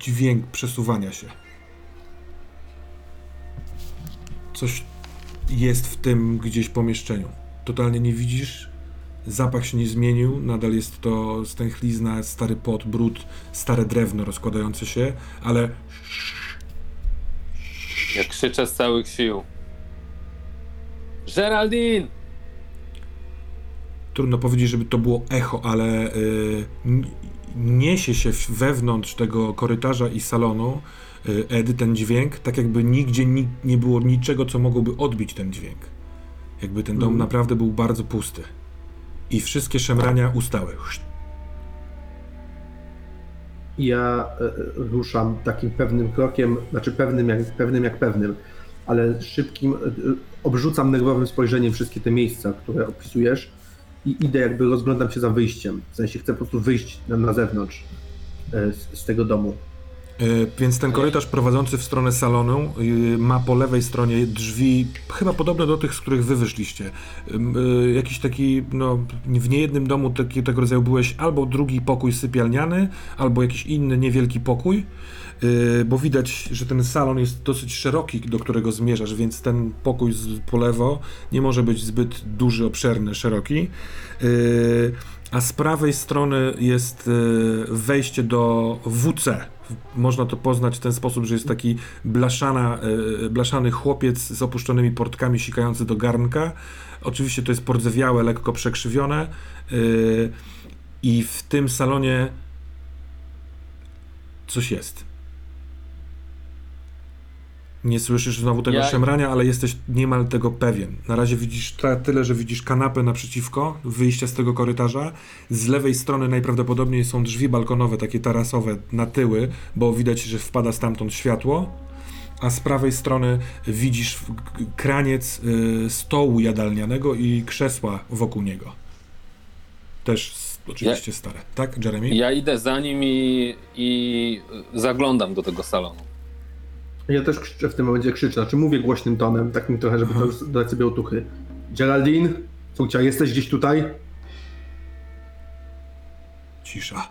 dźwięk przesuwania się. Coś jest w tym gdzieś pomieszczeniu. Totalnie nie widzisz, zapach się nie zmienił, nadal jest to stęchlizna, stary pot, brud, stare drewno rozkładające się, ale... Ja krzyczę z całych sił. Geraldine! Trudno powiedzieć, żeby to było echo, ale yy, niesie się wewnątrz tego korytarza i salonu yy, Edy ten dźwięk, tak jakby nigdzie ni- nie było niczego, co mogłoby odbić ten dźwięk. Jakby ten dom mm. naprawdę był bardzo pusty. I wszystkie szemrania ustały. Ja y, ruszam takim pewnym krokiem, znaczy pewnym jak pewnym, jak pewnym, ale szybkim, y, obrzucam nerwowym spojrzeniem wszystkie te miejsca, które opisujesz i idę, jakby rozglądam się za wyjściem. W sensie chcę po prostu wyjść na, na zewnątrz y, z, z tego domu. Y, więc ten korytarz prowadzący w stronę salonu y, ma po lewej stronie drzwi chyba podobne do tych, z których wy wyszliście. Y, y, jakiś taki, no w niejednym domu taki, tego rodzaju byłeś albo drugi pokój sypialniany, albo jakiś inny niewielki pokój, y, bo widać, że ten salon jest dosyć szeroki, do którego zmierzasz, więc ten pokój z, po lewo nie może być zbyt duży, obszerny, szeroki. Y, a z prawej strony jest y, wejście do W C. Można to poznać w ten sposób, że jest taki blaszana, blaszany chłopiec z opuszczonymi portkami sikający do garnka. Oczywiście to jest pordzewiałe, lekko przekrzywione i w tym salonie coś jest. Nie słyszysz znowu tego ja... szemrania, ale jesteś niemal tego pewien. Na razie widzisz tyle, że widzisz kanapę naprzeciwko wyjścia z tego korytarza. Z lewej strony najprawdopodobniej są drzwi balkonowe, takie tarasowe, na tyły, bo widać, że wpada stamtąd światło. A z prawej strony widzisz kraniec y, stołu jadalnianego i krzesła wokół niego. Też oczywiście ja... stare. Tak, Jeremy? Ja idę za nim i, i zaglądam do tego salonu. Ja też krzyczę w tym momencie, krzyczę, znaczy mówię głośnym tonem, takim trochę, żeby to już dać sobie otuchy. Geraldine, słuchaj, jesteś gdzieś tutaj? Cisza.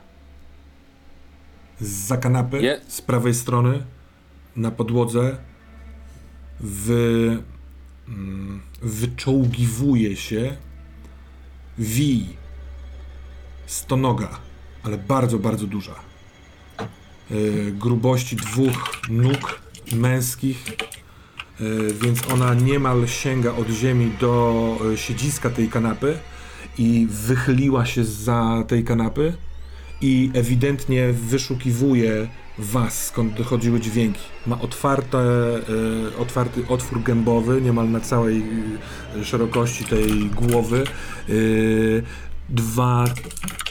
Zza kanapy, Je- z prawej strony, na podłodze, wy, wyczołgiwuje się wij, stonoga, ale bardzo, bardzo duża. Yy, grubości dwóch nóg męskich, yy, więc ona niemal sięga od ziemi do yy, siedziska tej kanapy i wychyliła się zza tej kanapy i ewidentnie wyszukiwuje was, skąd dochodziły dźwięki. Ma otwarte, yy, otwarty otwór gębowy niemal na całej yy, szerokości tej głowy. Yy, dwa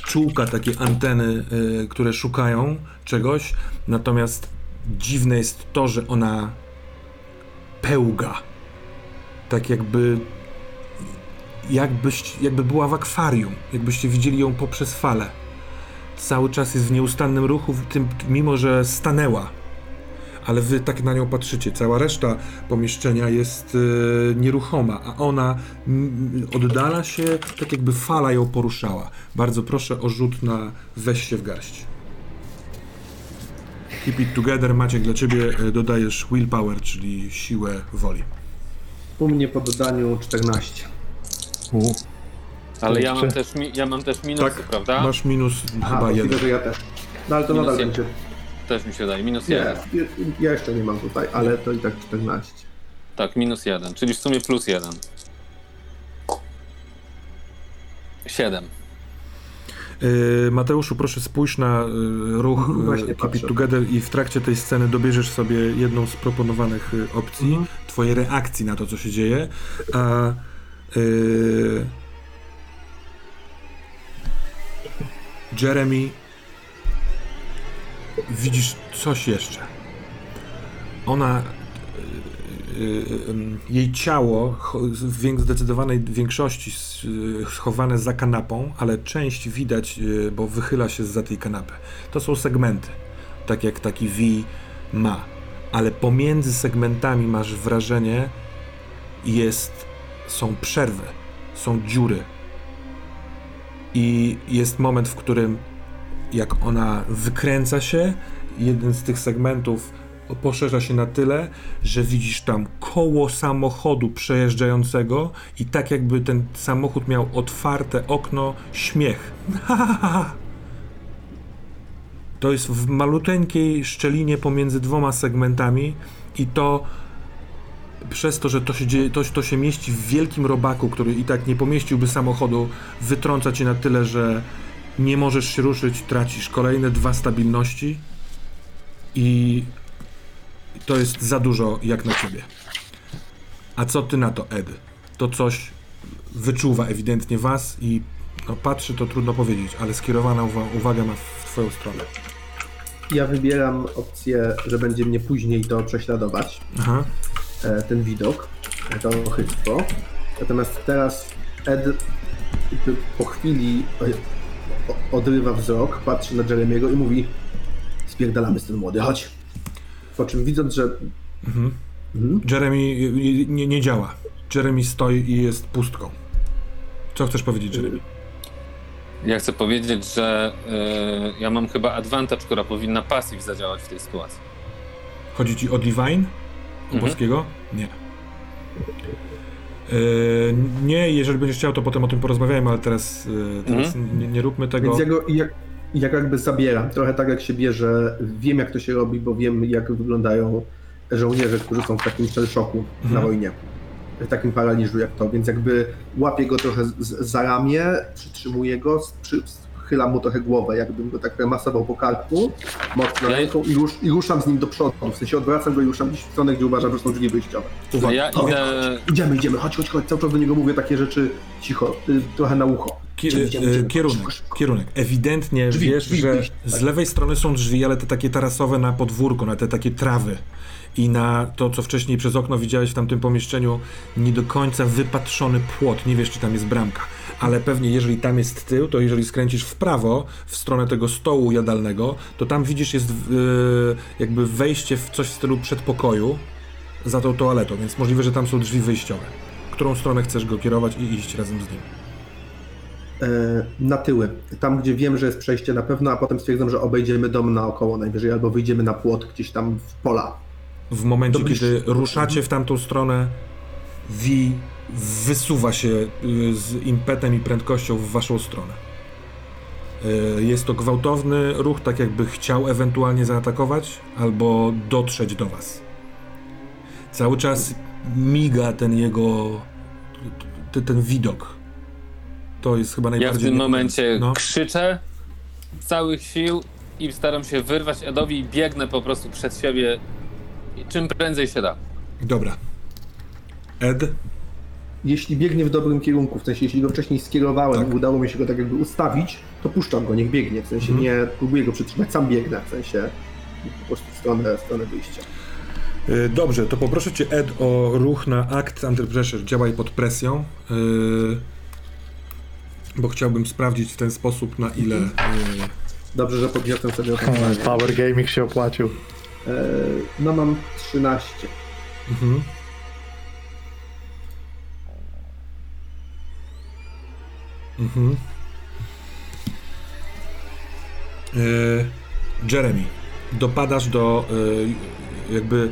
czułka, takie anteny, yy, które szukają czegoś, natomiast dziwne jest to, że ona pełga, tak jakby jakby, jakby była w akwarium, jakbyście widzieli ją poprzez fale. Cały czas jest w nieustannym ruchu, tym, mimo że stanęła, ale wy tak na nią patrzycie. Cała reszta pomieszczenia jest yy, nieruchoma, a ona m, oddala się, tak jakby fala ją poruszała. Bardzo proszę o rzut na weź się w garść. Keep it together. Maciek, dla ciebie dodajesz willpower, czyli siłę woli. U mnie po dodaniu czternaście. U. Ale ja mam, też mi, ja mam też minusy, tak, prawda? Masz minus. Aha, chyba jeden. Tego, że ja też. No ale to minus nadal będzie. Też mi się daje, minus nie, jeden. Ja, ja jeszcze nie mam tutaj, ale to i tak czternaście. Tak, minus jeden, czyli w sumie plus jeden. siedem. Yy, Mateuszu, proszę spójrz na yy, ruch yy, Keep It Together i w trakcie tej sceny dobierzesz sobie jedną z proponowanych yy, opcji, mhm. twojej reakcji na to, co się dzieje. A yy, Jeremy, widzisz coś jeszcze. Ona, yy, yy, jej ciało w zdecydowanej większości schowane za kanapą, ale część widać, yy, bo wychyla się zza tej kanapy. To są segmenty, tak jak taki V ma, ale pomiędzy segmentami masz wrażenie, jest, są przerwy, są dziury i jest moment, w którym jak ona wykręca się, jeden z tych segmentów poszerza się na tyle, że widzisz tam koło samochodu przejeżdżającego i tak jakby ten samochód miał otwarte okno, śmiech. To jest w maluteńkiej szczelinie pomiędzy dwoma segmentami i to przez to, że to się, dzieje, to, to się mieści w wielkim robaku, który i tak nie pomieściłby samochodu, wytrąca cię na tyle, że nie możesz się ruszyć, tracisz kolejne dwa stabilności i to jest za dużo jak na ciebie. A co ty na to, Ed? To coś wyczuwa ewidentnie was i no, patrzy, to trudno powiedzieć, ale skierowana uwa- uwaga ma w twoją stronę. Ja wybieram opcję, że będzie mnie później to prześladować. Aha. E, ten widok, to chytwo. Natomiast teraz Ed po chwili odrywa wzrok, patrzy na Jeremiego i mówi: spierdalamy z tym, młody, chodź. Po czym widząc, że... Mhm. Mhm. Jeremy nie, nie działa. Jeremy stoi i jest pustką. Co chcesz powiedzieć, Jeremy? Ja chcę powiedzieć, że yy, ja mam chyba advantage, która powinna passive zadziałać w tej sytuacji. Chodzi ci o Divine? U mhm. polskiego? Nie. Yy, nie, jeżeli będziesz chciał, to potem o tym porozmawiajmy, ale teraz, yy, teraz mhm. nie, nie róbmy tego. Więc ja go jak, jak jakby zabieram, trochę tak jak się bierze, wiem jak to się robi, bo wiem jak wyglądają żołnierze, którzy są w takim shellshoku mhm. na wojnie. W takim paraliżu jak to, więc jakby łapię go trochę z, z, za ramię, przytrzymuję go, schylam mu trochę głowę, jakbym go tak masował po karku, mocno ja... ręką i, rusz, i ruszam z nim do przodu, w sensie odwracam go i ruszam gdzieś w stronę, gdzie uważam, że są drzwi wyjściowe. Uwaga, ja o, idę... chodź, idziemy, idziemy, chodź, chodź, chodź, cały czas do niego mówię takie rzeczy cicho, y, trochę na ucho. Idziemy, idziemy, idziemy, kierunek, szybko, szybko. Kierunek. Ewidentnie drzwi, wiesz, drzwi, że drzwi. Z lewej strony są drzwi, ale te takie tarasowe na podwórko, na te takie trawy. I na to, co wcześniej przez okno widziałeś w tamtym pomieszczeniu, nie do końca wypatrzony płot. Nie wiesz, czy tam jest bramka. Ale pewnie, jeżeli tam jest tył, to jeżeli skręcisz w prawo, w stronę tego stołu jadalnego, to tam widzisz, jest yy, jakby wejście w coś w stylu przedpokoju za tą toaletą. Więc możliwe, że tam są drzwi wyjściowe. Którą stronę chcesz go kierować i iść razem z nim? Na tyły. Tam, gdzie wiem, że jest przejście na pewno, a potem stwierdzam, że obejdziemy dom naokoło najwyżej, albo wyjdziemy na płot gdzieś tam w pola. W momencie, Dobliż... kiedy ruszacie w tamtą stronę, Wi wysuwa się z impetem i prędkością w waszą stronę. Jest to gwałtowny ruch, tak jakby chciał ewentualnie zaatakować, albo dotrzeć do was. Cały czas miga ten jego... ten, ten widok. To jest chyba najbardziej... Ja w tym momencie no. krzyczę z całych sił i staram się wyrwać Edowi i biegnę po prostu przed siebie czym prędzej się da. Dobra. Ed? Jeśli biegnie w dobrym kierunku, w sensie jeśli go wcześniej skierowałem tak. i udało mi się go tak jakby ustawić, to puszczam go, niech biegnie, w sensie hmm. nie próbuję go przytrzymać, sam biegnę, w sensie po prostu w stronę, w stronę wyjścia. Dobrze, to poproszę cię Ed o ruch na act under pressure, działaj pod presją. Yy... Bo chciałbym sprawdzić w ten sposób, na ile... Yy... Dobrze, że podniosłem sobie hmm, Power Gaming się opłacił. Yy, no mam trzynaście. Mhm. Mhm. Yy, Jeremy, dopadasz do yy, jakby...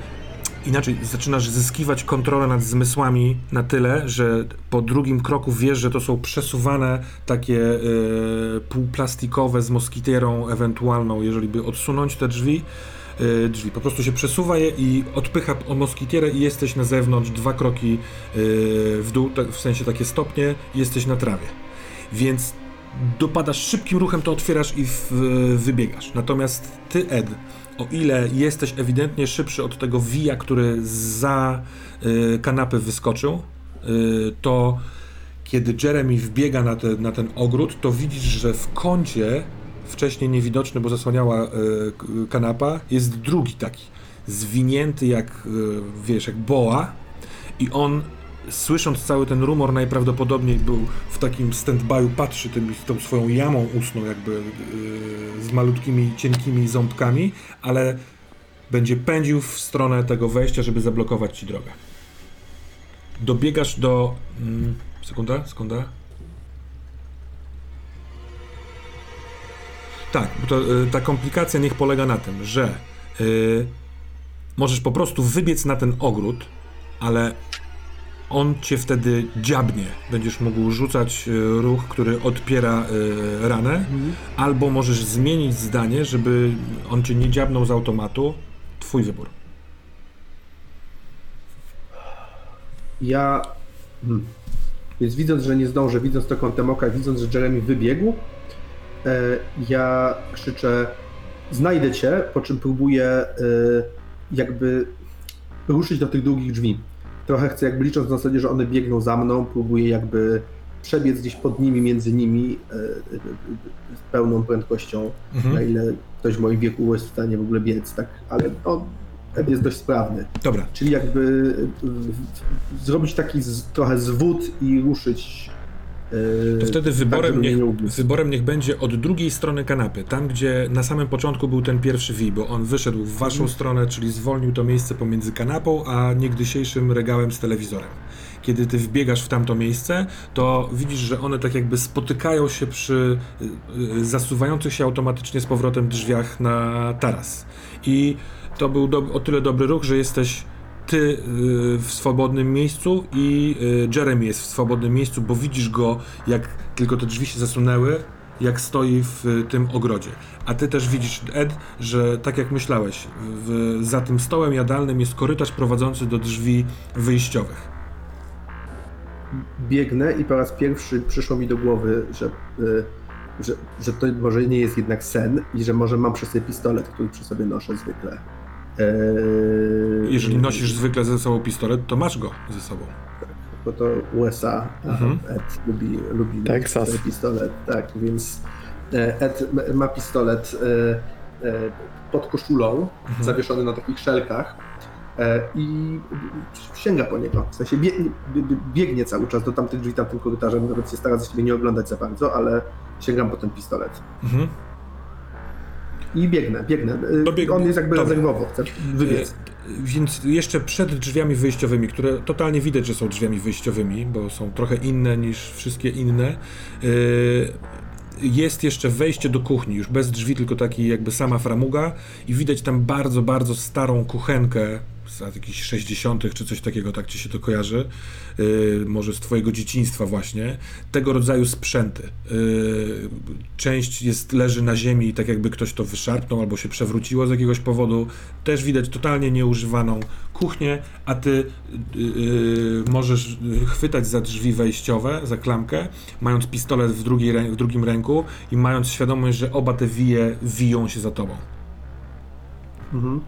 Inaczej, zaczynasz zyskiwać kontrolę nad zmysłami na tyle, że po drugim kroku wiesz, że to są przesuwane takie yy, półplastikowe z moskitierą ewentualną, jeżeli by odsunąć te drzwi. Yy, drzwi. Po prostu się przesuwa je i odpycha o moskitierę i jesteś na zewnątrz dwa kroki yy, w dół, tak, w sensie takie stopnie, jesteś na trawie. Więc dopadasz szybkim ruchem, to otwierasz i w, wybiegasz. Natomiast ty, Ed, o ile jesteś ewidentnie szybszy od tego wija, który za y, kanapy wyskoczył, y, to kiedy Jeremy wbiega na, te, na ten ogród, to widzisz, że w kącie, wcześniej niewidoczny, bo zasłaniała y, kanapa, jest drugi taki, zwinięty jak, y, wiesz, jak boa i on, słysząc cały ten rumor, najprawdopodobniej był w takim stand-by'u, patrzy tym, tą swoją jamą ustną jakby yy, z malutkimi, cienkimi ząbkami, ale będzie pędził w stronę tego wejścia, żeby zablokować ci drogę. Dobiegasz do... Mm, sekunda, sekunda. Tak, to, yy, ta komplikacja niech polega na tym, że... Yy, możesz po prostu wybiec na ten ogród, ale on cię wtedy dziabnie. Będziesz mógł rzucać ruch, który odpiera ranę, mhm. albo możesz zmienić zdanie, żeby on cię nie dziabnął z automatu. Twój wybór. Ja... Hmm. Więc widząc, że nie zdążę, widząc to kątem oka, widząc, że Jeremy wybiegł, e, ja krzyczę, znajdę cię, po czym próbuję e, jakby ruszyć do tych długich drzwi. Trochę chcę, jakby licząc na zasadzie, że one biegną za mną, próbuję jakby przebiec gdzieś pod nimi, między nimi e, e, z pełną prędkością, mhm. na ile ktoś w moim wieku jest w stanie w ogóle biec, tak, ale no, Ed jest dość sprawny. Dobra. Czyli jakby zrobić taki z, trochę zwód i ruszyć. Yy, to wtedy wyborem, tak, niech, nie wyborem niech będzie od drugiej strony kanapy, tam gdzie na samym początku był ten pierwszy V, bo on wyszedł w waszą mm. stronę, czyli zwolnił to miejsce pomiędzy kanapą a niegdysiejszym regałem z telewizorem. Kiedy ty wbiegasz w tamto miejsce, to widzisz, że one tak jakby spotykają się przy zasuwających się automatycznie z powrotem drzwiach na taras. I to był do, o tyle dobry ruch, że jesteś ty yy, w swobodnym miejscu i yy, Jeremy jest w swobodnym miejscu, bo widzisz go, jak tylko te drzwi się zasunęły, jak stoi w y, tym ogrodzie. A ty też widzisz, Ed, że tak jak myślałeś, w, za tym stołem jadalnym jest korytarz prowadzący do drzwi wyjściowych. Biegnę i po raz pierwszy przyszło mi do głowy, że... Yy... Że, że to może nie jest jednak sen i że może mam przy sobie pistolet, który przy sobie noszę zwykle. Eee... Jeżeli nosisz zwykle ze sobą pistolet, to masz go ze sobą. Tak, bo to U S A, mhm. Ed lubi, lubi Texas. Pistolet, tak, więc Ed ma pistolet pod koszulą, mhm. zawieszony na takich szelkach i sięga po niego, w sensie biegnie, biegnie cały czas do tamtych drzwi, tamtym korytarzem, nawet się stara siebie nie oglądać za bardzo, ale sięgam po ten pistolet. Mhm. I biegnę, biegnę. Dobieg... On jest jakby rezerwowo, chce wybiec. E, więc jeszcze przed drzwiami wyjściowymi, które totalnie widać, że są drzwiami wyjściowymi, bo są trochę inne niż wszystkie inne, e, jest jeszcze wejście do kuchni, już bez drzwi, tylko taki jakby sama framuga i widać tam bardzo, bardzo starą kuchenkę z lat jakichś sześćdziesiątych czy coś takiego, tak ci się to kojarzy, yy, może z twojego dzieciństwa właśnie, tego rodzaju sprzęty. Yy, część jest, leży na ziemi i tak jakby ktoś to wyszarpnął albo się przewróciło z jakiegoś powodu. Też widać totalnie nieużywaną kuchnię, a ty yy, yy, możesz chwytać za drzwi wejściowe, za klamkę, mając pistolet w, drugiej, w drugim ręku i mając świadomość, że oba te wije wiją się za tobą. Mhm.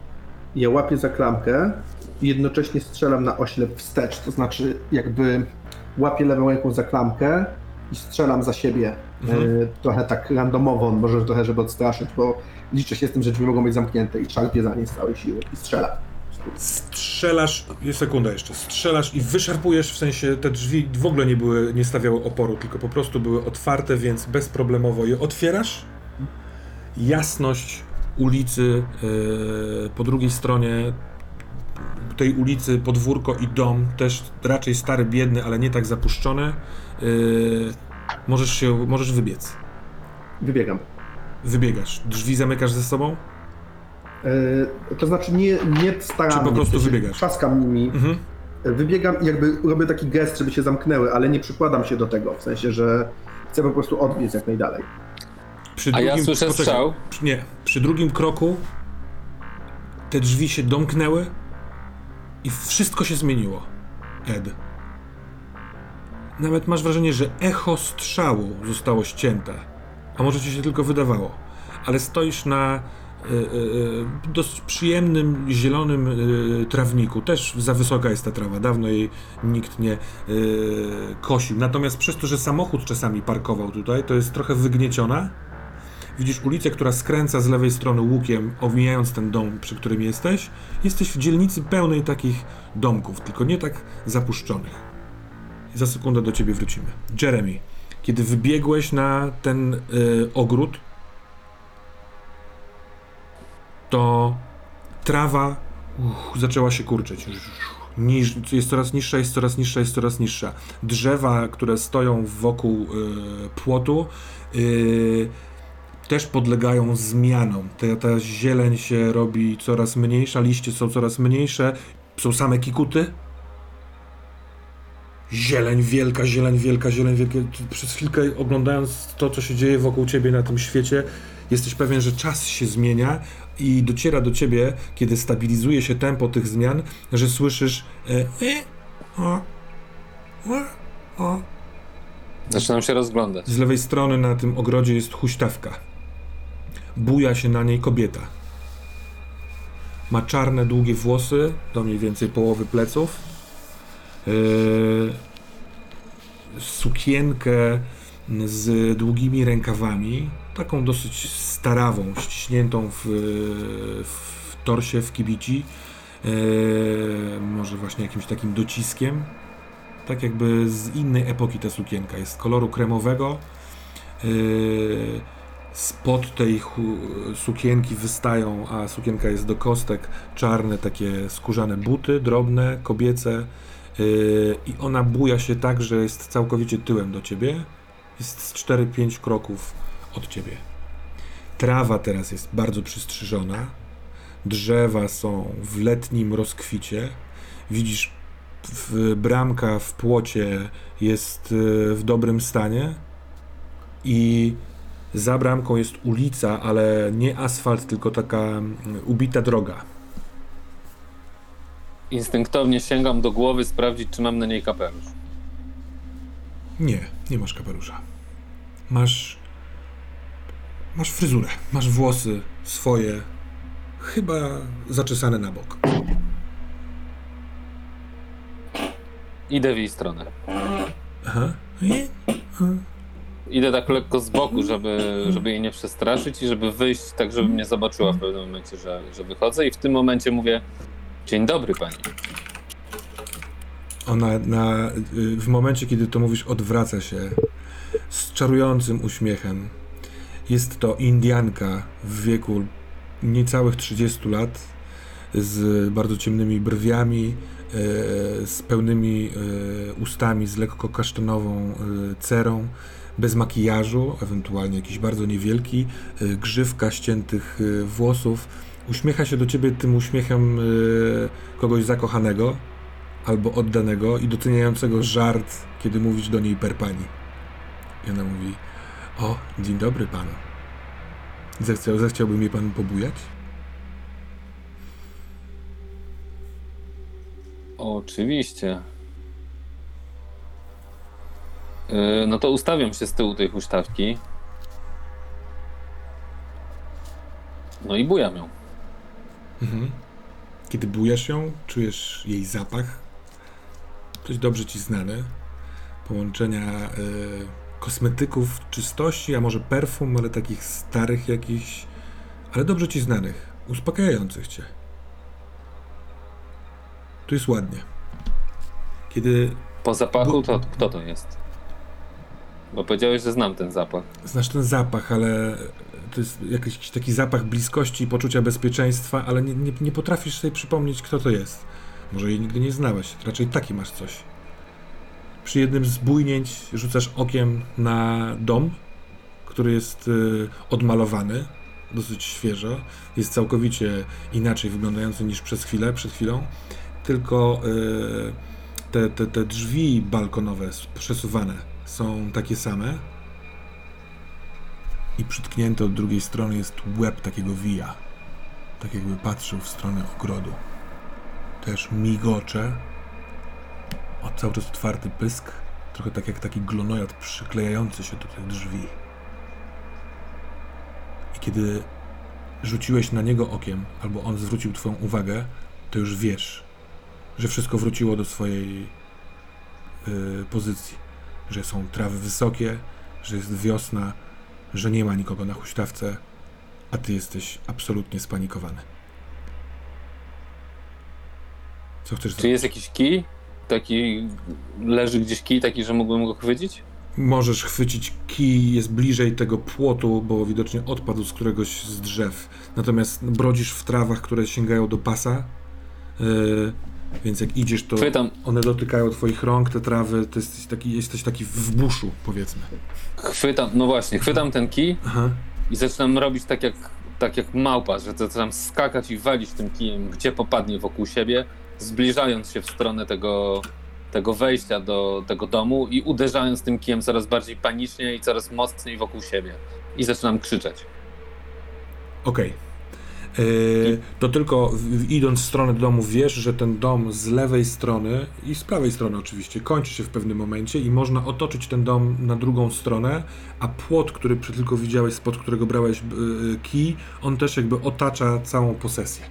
Ja łapię za klamkę i jednocześnie strzelam na oślep wstecz, to znaczy jakby łapię lewą ręką za klamkę i strzelam za siebie, mhm. y, trochę tak randomowo, może trochę, żeby odstraszyć, bo liczę się z tym, że drzwi mogą być zamknięte i szarpię za nie z całej siły i strzelam. Strzelasz, sekunda jeszcze, strzelasz i wyszarpujesz, w sensie te drzwi w ogóle nie były, nie stawiały oporu, tylko po prostu były otwarte, więc bezproblemowo je otwierasz. Jasność ulicy yy, po drugiej stronie tej ulicy, podwórko i dom, też raczej stary, biedny, ale nie tak zapuszczony. Yy, możesz się, możesz wybiec. Wybiegam. Wybiegasz. Drzwi zamykasz ze sobą? Yy, to znaczy nie, nie staram się. Czy po prostu w sensie wybiegasz? Trzaskam nimi. Mhm. Wybiegam i jakby robię taki gest, żeby się zamknęły, ale nie przykładam się do tego, w sensie, że chcę po prostu odbiec jak najdalej. Przy drugim, A ja słyszę poczekaj, strzał? Przy, nie. Przy drugim kroku te drzwi się domknęły i wszystko się zmieniło, Ed. Nawet masz wrażenie, że echo strzału zostało ścięte. A może ci się tylko wydawało. Ale stoisz na y, y, dość przyjemnym, zielonym y, trawniku. Też za wysoka jest ta trawa. Dawno jej nikt nie y, kosił. Natomiast przez to, że samochód czasami parkował tutaj, to jest trochę wygnieciona. Widzisz ulicę, która skręca z lewej strony łukiem, omijając ten dom, przy którym jesteś. Jesteś w dzielnicy pełnej takich domków, tylko nie tak zapuszczonych. Za sekundę do ciebie wrócimy. Jeremy, kiedy wybiegłeś na ten y, ogród, to trawa uch, zaczęła się kurczyć. Niż, jest coraz niższa, jest coraz niższa, jest coraz niższa. Drzewa, które stoją wokół y, płotu, y, też podlegają zmianom. Ta, ta zieleń się robi coraz mniejsza, liście są coraz mniejsze, są same kikuty. Zieleń wielka, zieleń wielka, zieleń wielka. Przez chwilkę oglądając to, co się dzieje wokół ciebie na tym świecie, jesteś pewien, że czas się zmienia i dociera do ciebie, kiedy stabilizuje się tempo tych zmian, że słyszysz e, o, o. Zaczynam się rozglądać. Z lewej strony na tym ogrodzie jest huśtawka. Buja się na niej kobieta. Ma czarne, długie włosy, do mniej więcej połowy pleców. Yy, sukienkę z długimi rękawami, taką dosyć starawą, ściśniętą w, w torsie, w kibici. Yy, może właśnie jakimś takim dociskiem. Tak jakby z innej epoki ta sukienka jest koloru kremowego. Yy, spod tej hu- sukienki wystają, a sukienka jest do kostek, czarne takie skórzane buty, drobne, kobiece. Yy, I ona buja się tak, że jest całkowicie tyłem do ciebie. Jest z cztery pięć kroków od ciebie. Trawa teraz jest bardzo przystrzyżona. Drzewa są w letnim rozkwicie. Widzisz, W, bramka w płocie jest y, w dobrym stanie i za bramką jest ulica, ale nie asfalt, tylko taka y, ubita droga. Instynktownie sięgam do głowy sprawdzić, czy mam na niej kapelusz. Nie, nie masz kapelusza. Masz... Masz fryzurę, masz włosy swoje, chyba zaczesane na bok. Idę w jej stronę. Aha. Idę tak lekko z boku, żeby, żeby jej nie przestraszyć i żeby wyjść tak, żeby mnie zobaczyła w pewnym momencie, że, że wychodzę. I w tym momencie mówię: dzień dobry pani. Ona na, w momencie, kiedy to mówisz, odwraca się z czarującym uśmiechem. Jest to Indianka w wieku niecałych trzydziestu lat, z bardzo ciemnymi brwiami, z pełnymi ustami, z lekko kasztanową cerą, bez makijażu, ewentualnie jakiś bardzo niewielki, grzywka ściętych włosów. Uśmiecha się do ciebie tym uśmiechem kogoś zakochanego albo oddanego i doceniającego żart, kiedy mówisz do niej per pani. I ona mówi: o, dzień dobry panu. Zechciał, zechciałby mnie pan pobujać? Oczywiście. Yy, no to ustawiam się z tyłu tej huśtawki. No i bujam ją. Mhm. Kiedy bujasz ją, czujesz jej zapach. Coś dobrze ci znane. Połączenia yy, kosmetyków, czystości, a może perfum, ale takich starych jakichś, ale dobrze ci znanych, uspokajających cię. Tu jest ładnie. Kiedy... Po zapachu bo... to kto to jest? Bo powiedziałeś, że znam ten zapach. Znasz ten zapach, ale to jest jakiś taki zapach bliskości i poczucia bezpieczeństwa, ale nie, nie, nie potrafisz sobie przypomnieć, kto to jest. Może jej nigdy nie znałeś, raczej taki masz coś. Przy jednym z bujnięć rzucasz okiem na dom, który jest y, odmalowany dosyć świeżo. Jest całkowicie inaczej wyglądający niż przez chwilę, przed chwilą. Tylko y, te, te, te drzwi balkonowe przesuwane są takie same i przytknięte od drugiej strony jest łeb takiego wija, tak jakby patrzył w stronę ogrodu. Też migocze, o, cały czas otwarty pysk, trochę tak jak taki glonojad przyklejający się do tych drzwi. I kiedy rzuciłeś na niego okiem, albo on zwrócił twoją uwagę, to już wiesz, że wszystko wróciło do swojej y, pozycji, że są trawy wysokie, że jest wiosna, że nie ma nikogo na huśtawce, a ty jesteś absolutnie spanikowany. Co chcesz zrobić? Czy jest jakiś kij? Taki, leży gdzieś kij taki, że mógłbym go chwycić? Możesz chwycić kij, jest bliżej tego płotu, bo widocznie odpadł z któregoś z drzew. Natomiast brodzisz w trawach, które sięgają do pasa. Y, Więc jak idziesz, to Chwytam. One dotykają twoich rąk, te trawy, to jesteś taki, jesteś taki w buszu, powiedzmy. Chwytam, no właśnie, chwytam ten kij. Aha. i zaczynam robić tak jak, tak jak małpa, że zaczynam skakać i walić tym kijem, gdzie popadnie wokół siebie, zbliżając się w stronę tego, tego wejścia do tego domu i uderzając tym kijem coraz bardziej panicznie i coraz mocniej wokół siebie. I zaczynam krzyczeć. Okej. Okay. Yy, to tylko idąc w stronę domu wiesz, że ten dom z lewej strony i z prawej strony oczywiście kończy się w pewnym momencie i można otoczyć ten dom na drugą stronę, a płot, który tylko widziałeś, spod którego brałeś yy, kij, on też jakby otacza całą posesję.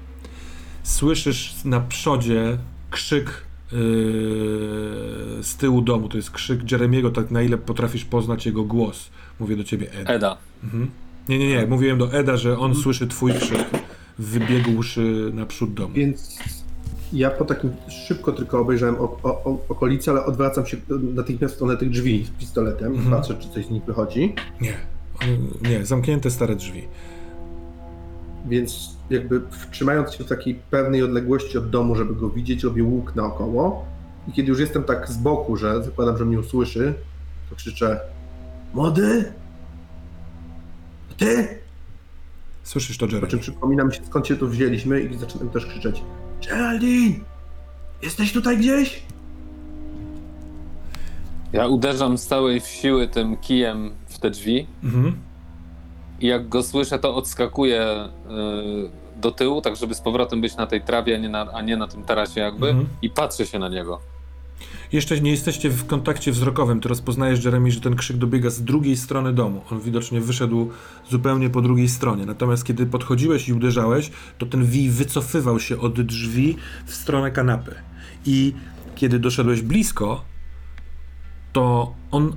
Słyszysz na przodzie krzyk yy, z tyłu domu, to jest krzyk Jeremiego, tak na ile potrafisz poznać jego głos. Mówię do ciebie Ed. Eda. Mhm. Nie, nie, nie. Mówiłem do Eda, że on słyszy twój krzyk, wybiegłszy naprzód domu. Więc ja po takim szybko tylko obejrzałem o, o, o, okolice, ale odwracam się natychmiast w stronę tych drzwi z pistoletem. Mhm. Patrzę, czy coś z nich wychodzi. Nie. Nie, zamknięte stare drzwi. Więc jakby trzymając się w takiej pewnej odległości od domu, żeby go widzieć, robię łuk naokoło. I kiedy już jestem tak z boku, że zakładam, że mnie usłyszy, to krzyczę: Młody? Ty? Słyszysz to, Jeremy? Po czym przypomina mi się, skąd się tu wzięliśmy i zaczynam też krzyczeć: Geraldine! Jesteś tutaj gdzieś? Ja uderzam z całej siły tym kijem w te drzwi. Mhm. I jak go słyszę, to odskakuję y, do tyłu, tak żeby z powrotem być na tej trawie, a nie na, a nie na tym tarasie jakby. Mhm. I patrzę się na niego. Jeszcze nie jesteście w kontakcie wzrokowym. Teraz poznajesz, Jeremy, że ten krzyk dobiega z drugiej strony domu. On widocznie wyszedł zupełnie po drugiej stronie. Natomiast kiedy podchodziłeś i uderzałeś, to ten wij wycofywał się od drzwi w stronę kanapy. I kiedy doszedłeś blisko, to on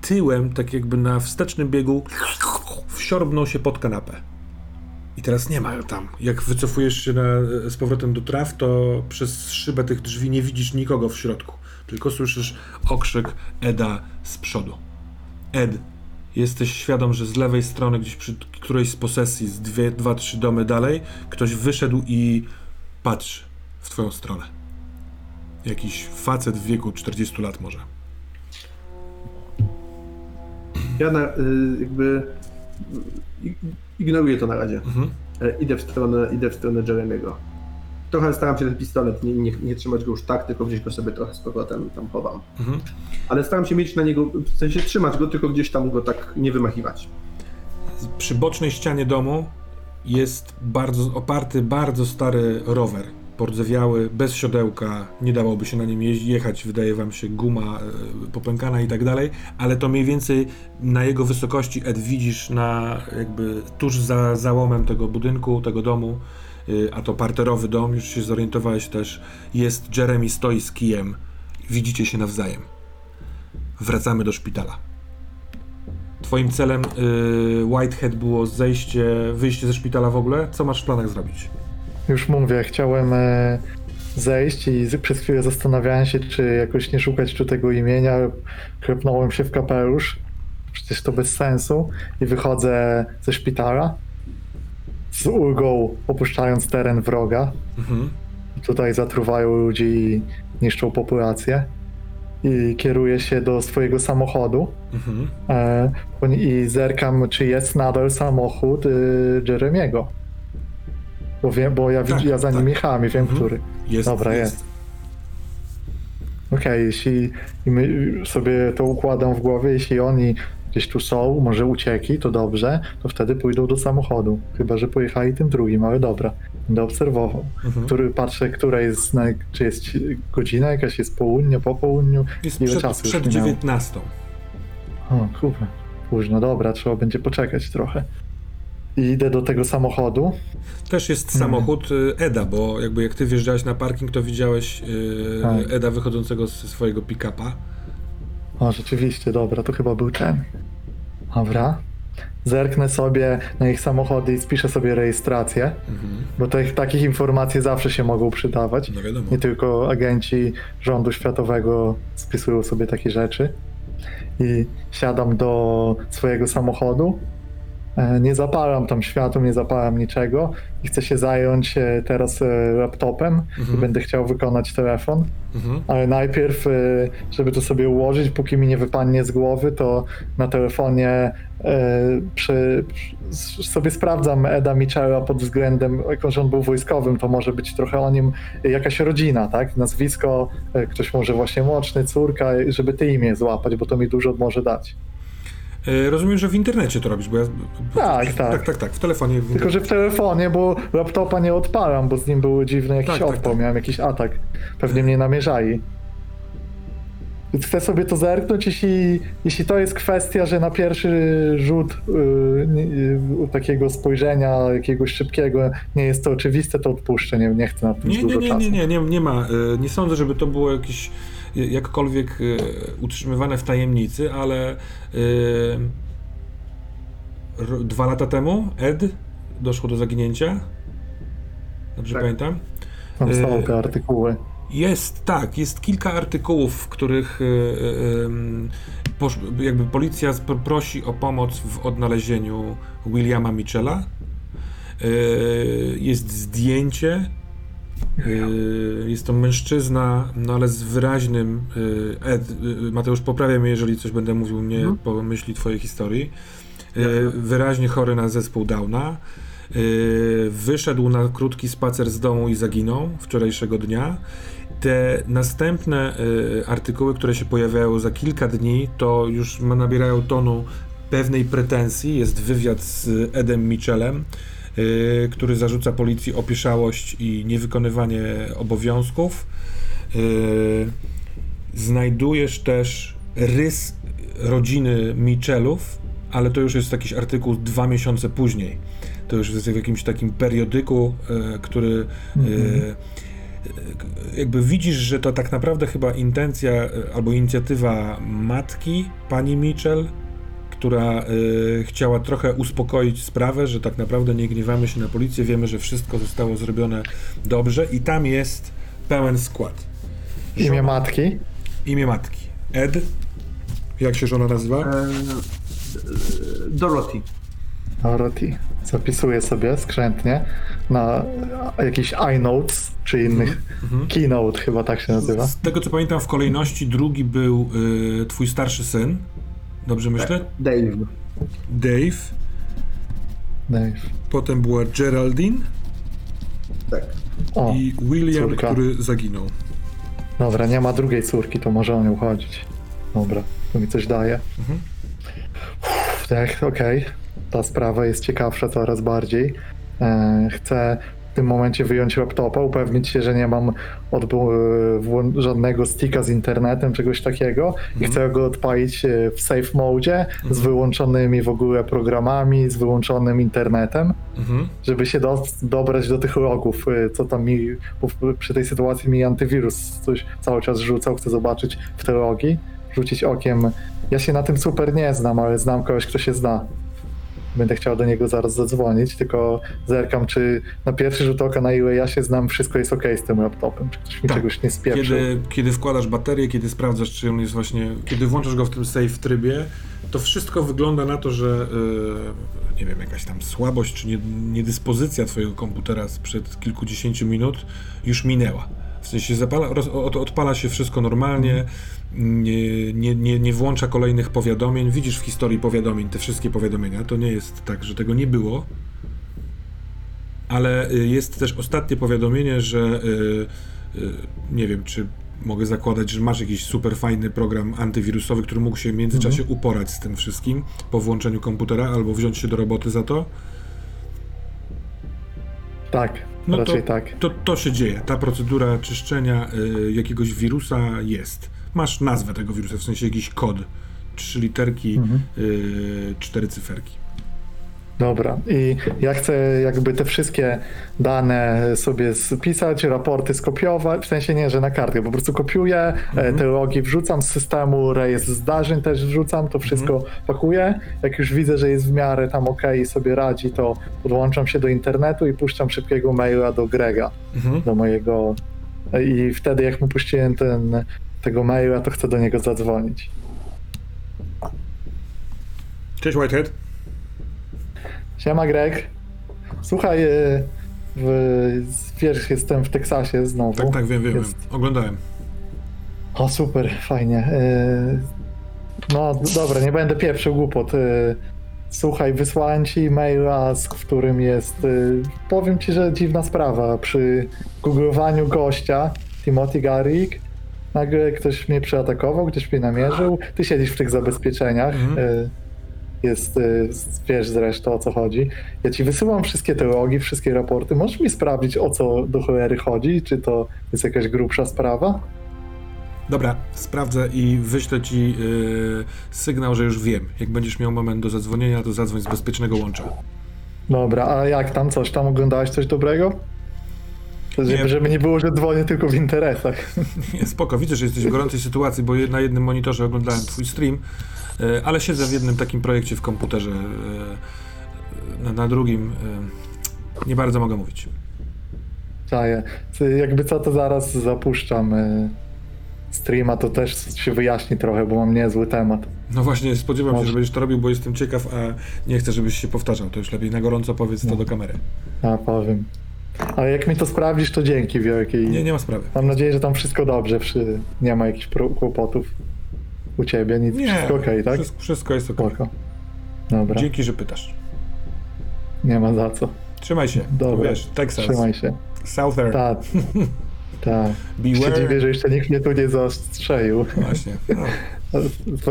tyłem, tak jakby na wstecznym biegu, wsiorbnął się pod kanapę. I teraz nie ma tam. Jak wycofujesz się na, z powrotem do traw, to przez szybę tych drzwi nie widzisz nikogo w środku. Tylko słyszysz okrzyk Eda z przodu. Ed, jesteś świadom, że z lewej strony, gdzieś przy którejś z posesji, z dwie, dwa, trzy domy dalej, ktoś wyszedł i patrzy w twoją stronę. Jakiś facet w wieku czterdziestu lat może. Ja na, jakby... ignoruję to na razie. Mhm. Idę w stronę, idę w stronę Jeremy'ego. Trochę staram się ten pistolet, nie, nie, nie trzymać go już tak, tylko gdzieś go sobie trochę z powrotem tam chowam. Mhm. Ale staram się mieć na niego, w sensie trzymać go, tylko gdzieś tam go tak nie wymachiwać. Przy bocznej ścianie domu jest bardzo oparty, bardzo stary rower. Pordzewiały, bez siodełka, nie dałoby się na nim jechać, wydaje wam się guma popękana i tak dalej, ale to mniej więcej na jego wysokości, Ed, widzisz na jakby tuż za załomem tego budynku, tego domu, a to parterowy dom, już się zorientowałeś też, jest Jeremy, stoi z kijem, widzicie się nawzajem. Wracamy do szpitala. Twoim celem yy, Whitehead było zejście, wyjście ze szpitala w ogóle, co masz w planach zrobić? Już mówię, chciałem zejść i przez chwilę zastanawiałem się, czy jakoś nie szukać tu tego imienia. Klepnąłem się w kapelusz, przecież to bez sensu, i wychodzę ze szpitala z ulgą, opuszczając teren wroga. Mhm. Tutaj zatruwają ludzi i niszczą populację. I kieruję się do swojego samochodu. Mhm. I zerkam, czy jest nadal samochód Jeremiego. Bo, wiem, bo ja, tak, ja za nim tak. jechałem i wiem, mhm. który. Jest, Dobra, jest. jest. Okej, okay, jeśli sobie to układam w głowie, jeśli oni gdzieś tu są, może uciekli, to dobrze, to wtedy pójdą do samochodu. Chyba że pojechali tym drugim, ale dobra. Będę obserwował. Mhm. Który, patrzę, która jest, czy jest godzina jakaś, jest południe, po południu. Jest ile przed, czasu przed dziewiętnastą. O, kurwa, późno, dobra, trzeba będzie poczekać trochę. I idę do tego samochodu. Też jest samochód Eda, bo jakby jak ty wjeżdżałeś na parking, to widziałeś yy, Eda wychodzącego ze swojego pick-upa. O, rzeczywiście, dobra, to chyba był ten. Dobra. Zerknę sobie na ich samochody i spiszę sobie rejestrację, mhm. bo tych, takich informacji zawsze się mogą przydawać. No wiadomo. Nie tylko agenci rządu światowego spisują sobie takie rzeczy. I siadam do swojego samochodu. Nie zapalam tam światłem, nie zapalam niczego i chcę się zająć teraz laptopem, mhm. będę chciał wykonać telefon, mhm. ale najpierw, żeby to sobie ułożyć, póki mi nie wypadnie z głowy, to na telefonie przy, sobie sprawdzam Eda Mitchella pod względem, jako że on był wojskowym, to może być trochę o nim jakaś rodzina, tak? Nazwisko, ktoś może właśnie młodszy, córka, żeby te imię złapać, bo to mi dużo może dać. Rozumiem, że w internecie to robisz, bo ja... Tak, tak. Tak, tak, tak, w telefonie. W Tylko, że w telefonie, bo laptopa nie odpalam, bo z nim był dziwny jakiś tak, odpał, tak, miałem tak. jakiś atak. Pewnie mnie namierzali. Więc chcę sobie to zerknąć, jeśli, jeśli to jest kwestia, że na pierwszy rzut yy, yy, takiego spojrzenia, jakiegoś szybkiego, nie jest to oczywiste, to odpuszczę, nie, nie chcę na tym nie, dużo nie, nie, czasu. Nie, nie, nie, nie ma. Nie sądzę, żeby to było jakieś... jakkolwiek y, utrzymywane w tajemnicy, ale y, r, dwa lata temu Ed doszło do zaginięcia. Dobrze tak. pamiętam? Tam są te artykuły. Jest, tak, jest kilka artykułów, w których y, y, posz, jakby policja prosi o pomoc w odnalezieniu Williama Mitchella. Y, jest zdjęcie. Jest to mężczyzna, no ale z wyraźnym... Ed, Mateusz, poprawia mnie, jeżeli coś będę mówił nie mhm. po myśli twojej historii. Wyraźnie chory na zespół Downa. Wyszedł na krótki spacer z domu i zaginął wczorajszego dnia. Te następne artykuły, które się pojawiają za kilka dni, to już nabierają tonu pewnej pretensji. Jest wywiad z Edem Mitchellem, Yy, który zarzuca policji opieszałość i niewykonywanie obowiązków. Yy, znajdujesz też rys rodziny Mitchellów, ale to już jest jakiś artykuł dwa miesiące później. To już jest w jakimś takim periodyku, yy, który... Yy, mm-hmm. jakby widzisz, że to tak naprawdę chyba intencja albo inicjatywa matki pani Mitchell, która y, chciała trochę uspokoić sprawę, że tak naprawdę nie gniewamy się na policję, wiemy, że wszystko zostało zrobione dobrze i tam jest pełen skład. Żona, imię matki? Imię matki. Ed? Jak się żona nazywa? Dorothy. Dorothy. Zapisuję sobie skrzętnie na jakiś iNotes czy innych. Mm-hmm. Keynote chyba tak się nazywa. Z tego co pamiętam w kolejności drugi był y, twój starszy syn. Dobrze myślę? Dave. Dave. Dave. Potem była Geraldine. Tak. O, i William, córka, który zaginął. Dobra, nie ma drugiej córki, to może o nią chodzić. Dobra, to mi coś daje. Mhm. Uff, tak, okej. Okay. Ta sprawa jest ciekawsza coraz bardziej. Eee, chcę w tym momencie wyjąć laptopa, upewnić się, że nie mam odb- żadnego sticka z internetem, czegoś takiego i mm-hmm. chcę go odpalić w safe mode mm-hmm. z wyłączonymi w ogóle programami, z wyłączonym internetem, mm-hmm. żeby się do- dobrać do tych logów, co tam mi, przy tej sytuacji mi antywirus coś cały czas rzucał, chcę zobaczyć w te logi, rzucić okiem. Ja się na tym super nie znam, ale znam kogoś, kto się zna. Będę chciał do niego zaraz zadzwonić, tylko zerkam, czy na pierwszy rzut oka, na ile ja się znam, wszystko jest okej z tym laptopem, czy ktoś mi tak. czegoś nie spieprzył. Kiedy, kiedy wkładasz baterię, kiedy sprawdzasz, czy on jest właśnie, kiedy włączasz go w tym safe trybie, to wszystko wygląda na to, że yy, nie wiem, jakaś tam słabość, czy niedyspozycja twojego komputera sprzed kilkudziesięciu minut już minęła. W sensie zapala, roz, od, odpala się wszystko normalnie, nie, nie, nie, nie włącza kolejnych powiadomień. Widzisz w historii powiadomień te wszystkie powiadomienia. To nie jest tak, że tego nie było. Ale jest też ostatnie powiadomienie, że yy, yy, nie wiem, czy mogę zakładać, że masz jakiś super fajny program antywirusowy, który mógł się w międzyczasie mhm. uporać z tym wszystkim po włączeniu komputera albo wziąć się do roboty za to. Tak. No raczej to, tak. to, to się dzieje. Ta procedura czyszczenia y, jakiegoś wirusa jest. Masz nazwę tego wirusa, w sensie jakiś kod. Trzy literki, mhm. y, cztery cyferki. Dobra. I ja chcę jakby te wszystkie dane sobie spisać, raporty skopiować, w sensie nie, że na kartkę, po prostu kopiuję, mhm. te logi wrzucam z systemu, rejestr zdarzeń też wrzucam, to wszystko mhm. pakuję. Jak już widzę, że jest w miarę tam okej okay i sobie radzi, to podłączam się do internetu i puszczam szybkiego maila do Grega, mhm. do mojego... I wtedy jak mu puściłem ten, tego maila, to chcę do niego zadzwonić. Cześć Whitehead. Siema, Greg. Słuchaj, w, wiesz, jestem w Teksasie znowu. Tak, tak, wiem, wiem, Jest... wiem. Oglądałem. O, super, fajnie. No dobra, nie będę pieprzył głupot. Słuchaj, wysłałem ci maila, z którym jest, powiem ci, że dziwna sprawa. Przy googlowaniu gościa, Timothy Garrick, nagle ktoś mnie przyatakował, gdzieś mnie namierzył. Ty siedzisz w tych zabezpieczeniach. Mhm. Jest, wiesz zresztą o co chodzi. Ja ci wysyłam wszystkie te logi, wszystkie raporty. Możesz mi sprawdzić, o co do cholery chodzi? Czy to jest jakaś grubsza sprawa? Dobra, sprawdzę i wyślę ci yy, sygnał, że już wiem. Jak będziesz miał moment do zadzwonienia, to zadzwoń z bezpiecznego łącza. Dobra, a jak tam coś? Tam oglądałeś coś dobrego? To, żeby, nie. żeby nie było, że dzwonię tylko w interesach. Nie, spoko, widzę, że jesteś w gorącej sytuacji, bo na jednym monitorze oglądałem twój stream, yy, ale siedzę w jednym takim projekcie w komputerze, yy, na, na drugim yy, nie bardzo mogę mówić. Czaję. Jakby co, to zaraz zapuszczam... Yy. streama, to też się wyjaśni trochę, bo mam niezły temat. No właśnie, spodziewam Może. się, że będziesz to robił, bo jestem ciekaw, a nie chcę, żebyś się powtarzał. To już lepiej na gorąco powiedz no. to do kamery. A, powiem. Ale jak mi to sprawdzisz, to dzięki wielkiej. Nie, nie ma sprawy. Mam nadzieję, że tam wszystko dobrze, przy... nie ma jakichś kłopotów u ciebie, nic, nie, wszystko okej, okay, tak? Wszystko, wszystko jest okej. Okay. Dobra. Dzięki, że pytasz. Nie ma za co. Trzymaj się. Dobra. Wiesz, Texas. Trzymaj się. Southern. Tak. Tak. Beware. Się dziwię, że jeszcze nikt mnie tu nie zastrzelił. Właśnie. No.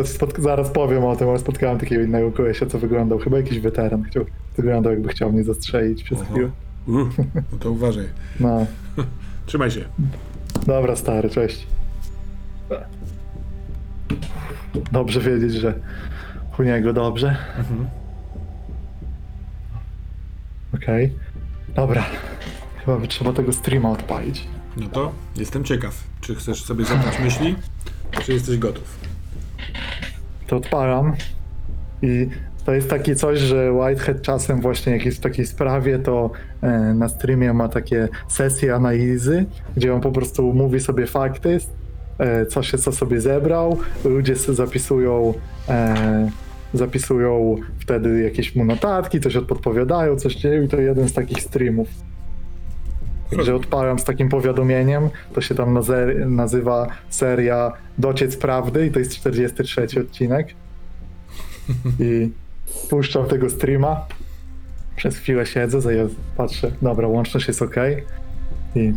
Spot- zaraz powiem o tym, ale spotkałem takiego innego kolesia, co wyglądał, chyba jakiś weteran, chciał, wyglądał jakby chciał mnie zastrzelić przez chwilę. Uh, no to uważaj. No. Trzymaj się. Dobra, stary, cześć. Dobrze wiedzieć, że u niego dobrze. Mhm. Okej. Okay. Dobra. Chyba by trzeba tego streama odpalić. No to jestem ciekaw, czy chcesz sobie zacząć myśli, czy jesteś gotów? To odpalam i to jest takie coś, że Whitehead czasem właśnie jak jest w takiej sprawie, to na streamie ma takie sesje analizy, gdzie on po prostu mówi sobie fakty, co się co sobie zebrał, ludzie zapisują zapisują wtedy jakieś mu notatki, coś odpowiadają, coś nie, i to jeden z takich streamów. Że odpalam z takim powiadomieniem, to się tam nazer- nazywa seria Dociec Prawdy i to jest czterdziesty trzeci odcinek. I puszczam tego streama, przez chwilę siedzę, zaraz patrzę, dobra, łączność jest ok. I...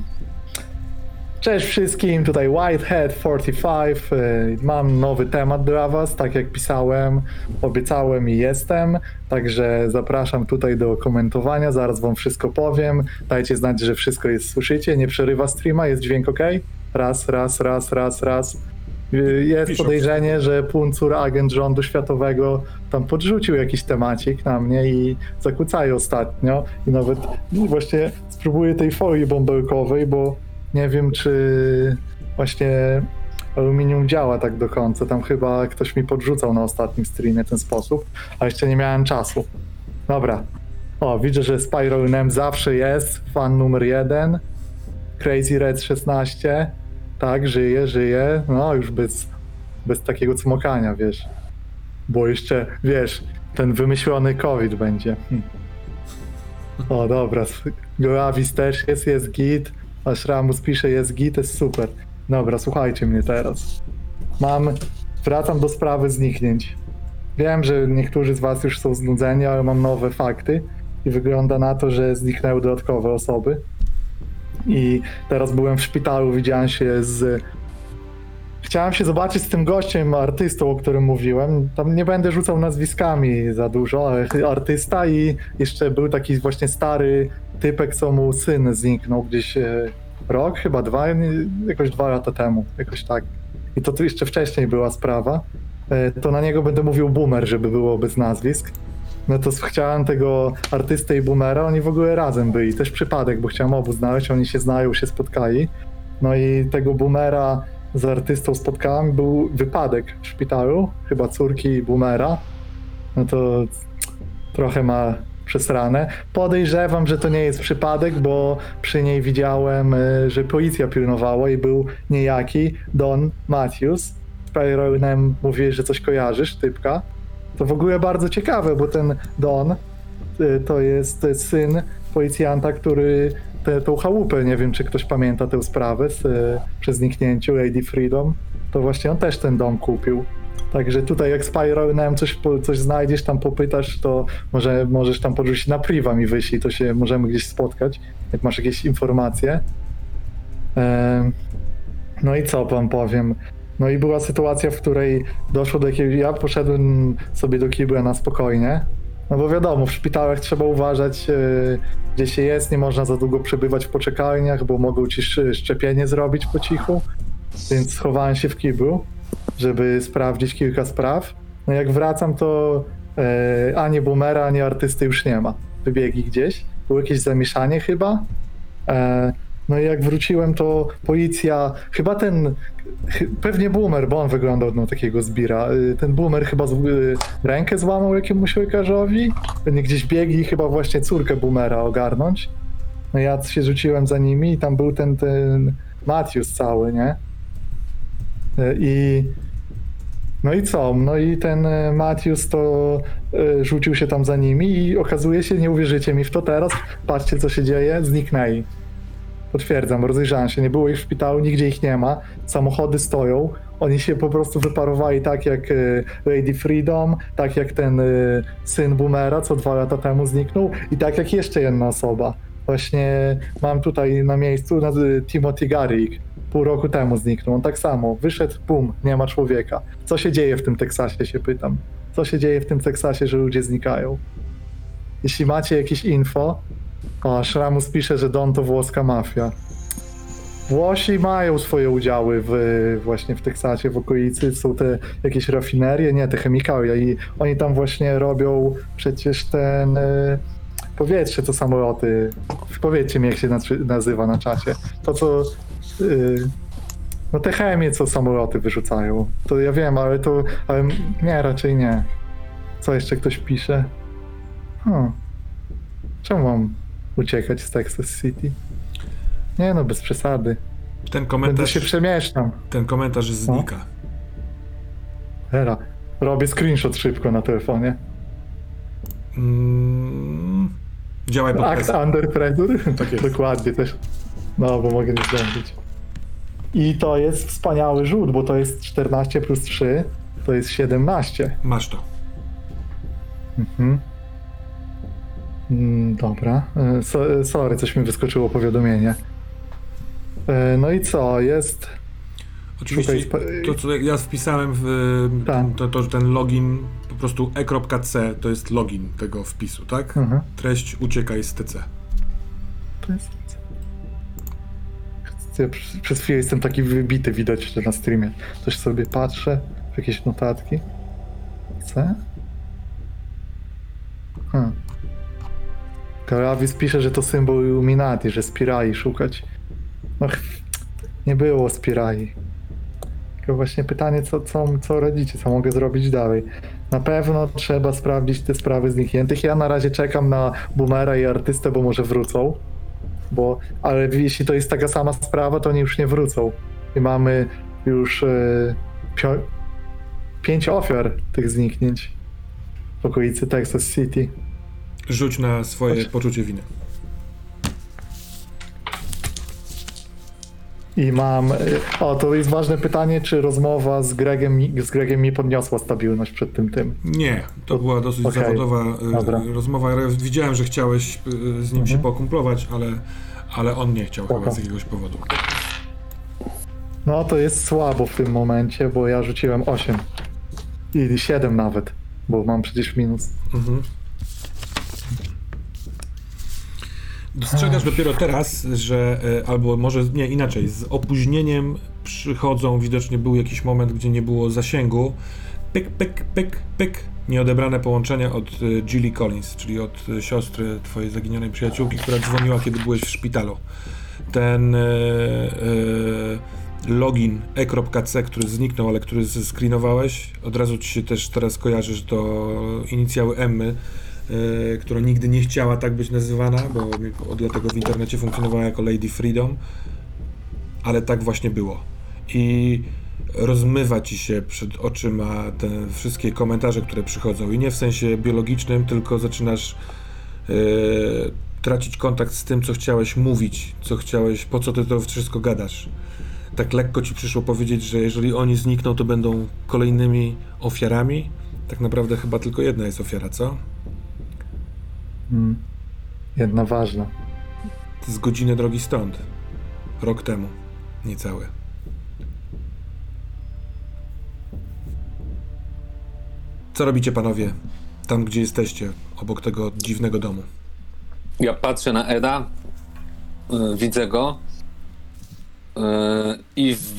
Cześć wszystkim, tutaj Whitehead czterdzieści pięć, mam nowy temat dla was, tak jak pisałem, obiecałem i jestem, także zapraszam tutaj do komentowania, zaraz wam wszystko powiem, dajcie znać, że wszystko jest, słyszycie, nie przerywa streama, jest dźwięk ok? Raz, raz, raz, raz, raz. Jest podejrzenie, że Puncur, agent rządu światowego, tam podrzucił jakiś temacik na mnie i zakłócają ostatnio i nawet właśnie spróbuję tej folii bąbelkowej, bo nie wiem, czy właśnie aluminium działa tak do końca. Tam chyba ktoś mi podrzucał na ostatnim streamie ten sposób, a jeszcze nie miałem czasu. Dobra. O, widzę, że Spiral Nem zawsze jest. Fan numer jeden. Crazy Red szesnaście. Tak, żyje, żyje. No, już bez, bez takiego cmokania, wiesz. Bo jeszcze, wiesz, ten wymyślony COVID będzie. Hm. O, dobra. Goravis też jest, jest git. Aż Ramus pisze, jest git, jest super. Dobra, słuchajcie mnie teraz. Mam, wracam do sprawy zniknięć. Wiem, że niektórzy z was już są znudzeni, ale mam nowe fakty i wygląda na to, że zniknęły dodatkowe osoby. I teraz byłem w szpitalu, widziałem się z... Chciałem się zobaczyć z tym gościem, artystą, o którym mówiłem. Tam nie będę rzucał nazwiskami za dużo, ale artysta i jeszcze był taki właśnie stary typek, co mu syn zniknął gdzieś rok, chyba dwa, jakoś dwa lata temu, jakoś tak. I to tu jeszcze wcześniej była sprawa. To na niego będę mówił boomer, żeby było bez nazwisk. No to chciałem tego artystę i boomera, oni w ogóle razem byli. Też przypadek, bo chciałem obu znaleźć, oni się znają, się spotkali. No i tego boomera z artystą spotkałem, był wypadek w szpitalu, chyba córki boomera. No to trochę ma przesrane. Podejrzewam, że to nie jest przypadek, bo przy niej widziałem, że policja pilnowała i był niejaki Don Matthews. Peyronem mówiłeś, że coś kojarzysz, typka. To w ogóle bardzo ciekawe, bo ten Don to jest syn policjanta, który te, tą chałupę, nie wiem czy ktoś pamięta tę sprawę z, przy zniknięciu Lady Freedom, to właśnie on też ten dom kupił. Także tutaj jak Spiral nam coś, coś znajdziesz, tam popytasz, to może możesz tam podrzucić na priwa mi wyślij, to się możemy gdzieś spotkać, jak masz jakieś informacje. Ehm, no i co wam powiem? No i była sytuacja, w której doszło do jakiejś... Ja poszedłem sobie do kibla na spokojnie, no bo wiadomo, w szpitalach trzeba uważać, yy, gdzie się jest, nie można za długo przebywać w poczekalniach, bo mogą ci szczepienie zrobić po cichu, więc schowałem się w kiblu, żeby sprawdzić kilka spraw. No jak wracam, to yy, ani boomera, ani artysty już nie ma. Wybiegli gdzieś, było jakieś zamieszanie chyba. Yy, no i jak wróciłem, to policja, chyba ten, chy, pewnie boomer, bo on wyglądał no, takiego zbira. Yy, ten boomer chyba z, yy, rękę złamał jakiemuś lekarzowi. Oni gdzieś biegli, chyba właśnie córkę boomera ogarnąć. No ja się rzuciłem za nimi i tam był ten, ten Mateusz cały, nie? I no i co? No i ten Mateusz to y, rzucił się tam za nimi i okazuje się, nie uwierzycie mi w to teraz, patrzcie co się dzieje, zniknęli. Potwierdzam, rozejrzałem się, nie było ich w szpitalu, nigdzie ich nie ma, samochody stoją, oni się po prostu wyparowali tak jak y, Lady Freedom, tak jak ten y, syn boomera, co dwa lata temu zniknął i tak jak jeszcze jedna osoba. Właśnie mam tutaj na miejscu Timothy Garrick. Pół roku temu zniknął. On tak samo. Wyszedł, bum, nie ma człowieka. Co się dzieje w tym Teksasie, się pytam. Co się dzieje w tym Teksasie, że ludzie znikają? Jeśli macie jakieś info... O, Szramus pisze, że Don to włoska mafia. Włosi mają swoje udziały w, właśnie w Teksasie, w okolicy. Są te jakieś rafinerie, nie, te chemikalia. I oni tam właśnie robią przecież ten... Y- Powietrze to samoloty. Powiedzcie mi, jak się nazywa na czacie. To co. Yy, no te chemie, co samoloty wyrzucają. To ja wiem, ale to. Ale nie, raczej nie. Co jeszcze ktoś pisze? Hmm. Czemu mam uciekać z Texas City? Nie no, bez przesady. Ten komentarz. Będę się przemieszczam. Ten komentarz znika. No. Era. Robię screenshot szybko na telefonie. Mm. Działaj pod presją. Act under pressure? Tak jest. Dokładnie też. No, bo mogę nie zdążyć. I to jest wspaniały rzut, bo to jest czternaście plus trzy, to jest siedemnaście. Masz to. Mhm. Dobra. So, sorry, coś mi wyskoczyło powiadomienie. No i co? Jest... Oczywiście spa- to, co ja wpisałem w to, to, że ten login, po prostu e.c to jest login tego wpisu, tak? Mhm. Treść uciekaj z T C. To jest... Ja przez, przez chwilę jestem taki wybity, widać na streamie. Coś sobie patrzę, jakieś notatki. C? Hmm. Karawis pisze, że to symbol Illuminati, że spirali szukać. No, nie było spirali. Tylko właśnie pytanie, co, co, co radzicie, co mogę zrobić dalej. Na pewno trzeba sprawdzić te sprawy znikniętych. Ja na razie czekam na boomera i artystę, bo może wrócą. Bo, ale jeśli to jest taka sama sprawa, to oni już nie wrócą. I mamy już yy, pio- pięć ofiar tych zniknięć w okolicy Texas City. Rzuć na swoje Chodź. poczucie winy. I mam... O, to jest ważne pytanie, czy rozmowa z Gregiem, z Gregiem mi podniosła stabilność przed tym tym? Nie, to była dosyć okay. zawodowa Dobra. rozmowa. Widziałem, że chciałeś z nim mhm. się pokumplować, ale, ale on nie chciał Spoko. chyba z jakiegoś powodu. No to jest słabo w tym momencie, bo ja rzuciłem osiem. I siedem nawet, bo mam przecież minus. Mhm. Dostrzegasz Ech. dopiero teraz, że albo może nie inaczej, z opóźnieniem przychodzą, widocznie był jakiś moment, gdzie nie było zasięgu. Pyk, pyk, pyk, pyk. Nieodebrane połączenia od Julie Collins, czyli od siostry twojej zaginionej przyjaciółki, która dzwoniła, kiedy byłeś w szpitalu. Ten e, e, login e.c, który zniknął, ale który screenowałeś, od razu ci się też teraz kojarzysz do inicjały Emmy, Yy, która nigdy nie chciała tak być nazywana, bo dlatego w internecie funkcjonowała jako Lady Freedom, ale tak właśnie było. I rozmywa ci się przed oczyma te wszystkie komentarze, które przychodzą i nie w sensie biologicznym, tylko zaczynasz yy, tracić kontakt z tym, co chciałeś mówić, co chciałeś, po co ty to wszystko gadasz. Tak lekko ci przyszło powiedzieć, że jeżeli oni znikną, to będą kolejnymi ofiarami. Tak naprawdę chyba tylko jedna jest ofiara, co? Hmm. Jedna ważna. Z godziny drogi stąd. Rok temu. Niecały. Co robicie, panowie, tam gdzie jesteście, obok tego dziwnego domu? Ja patrzę na Eda, yy, widzę go yy, i w,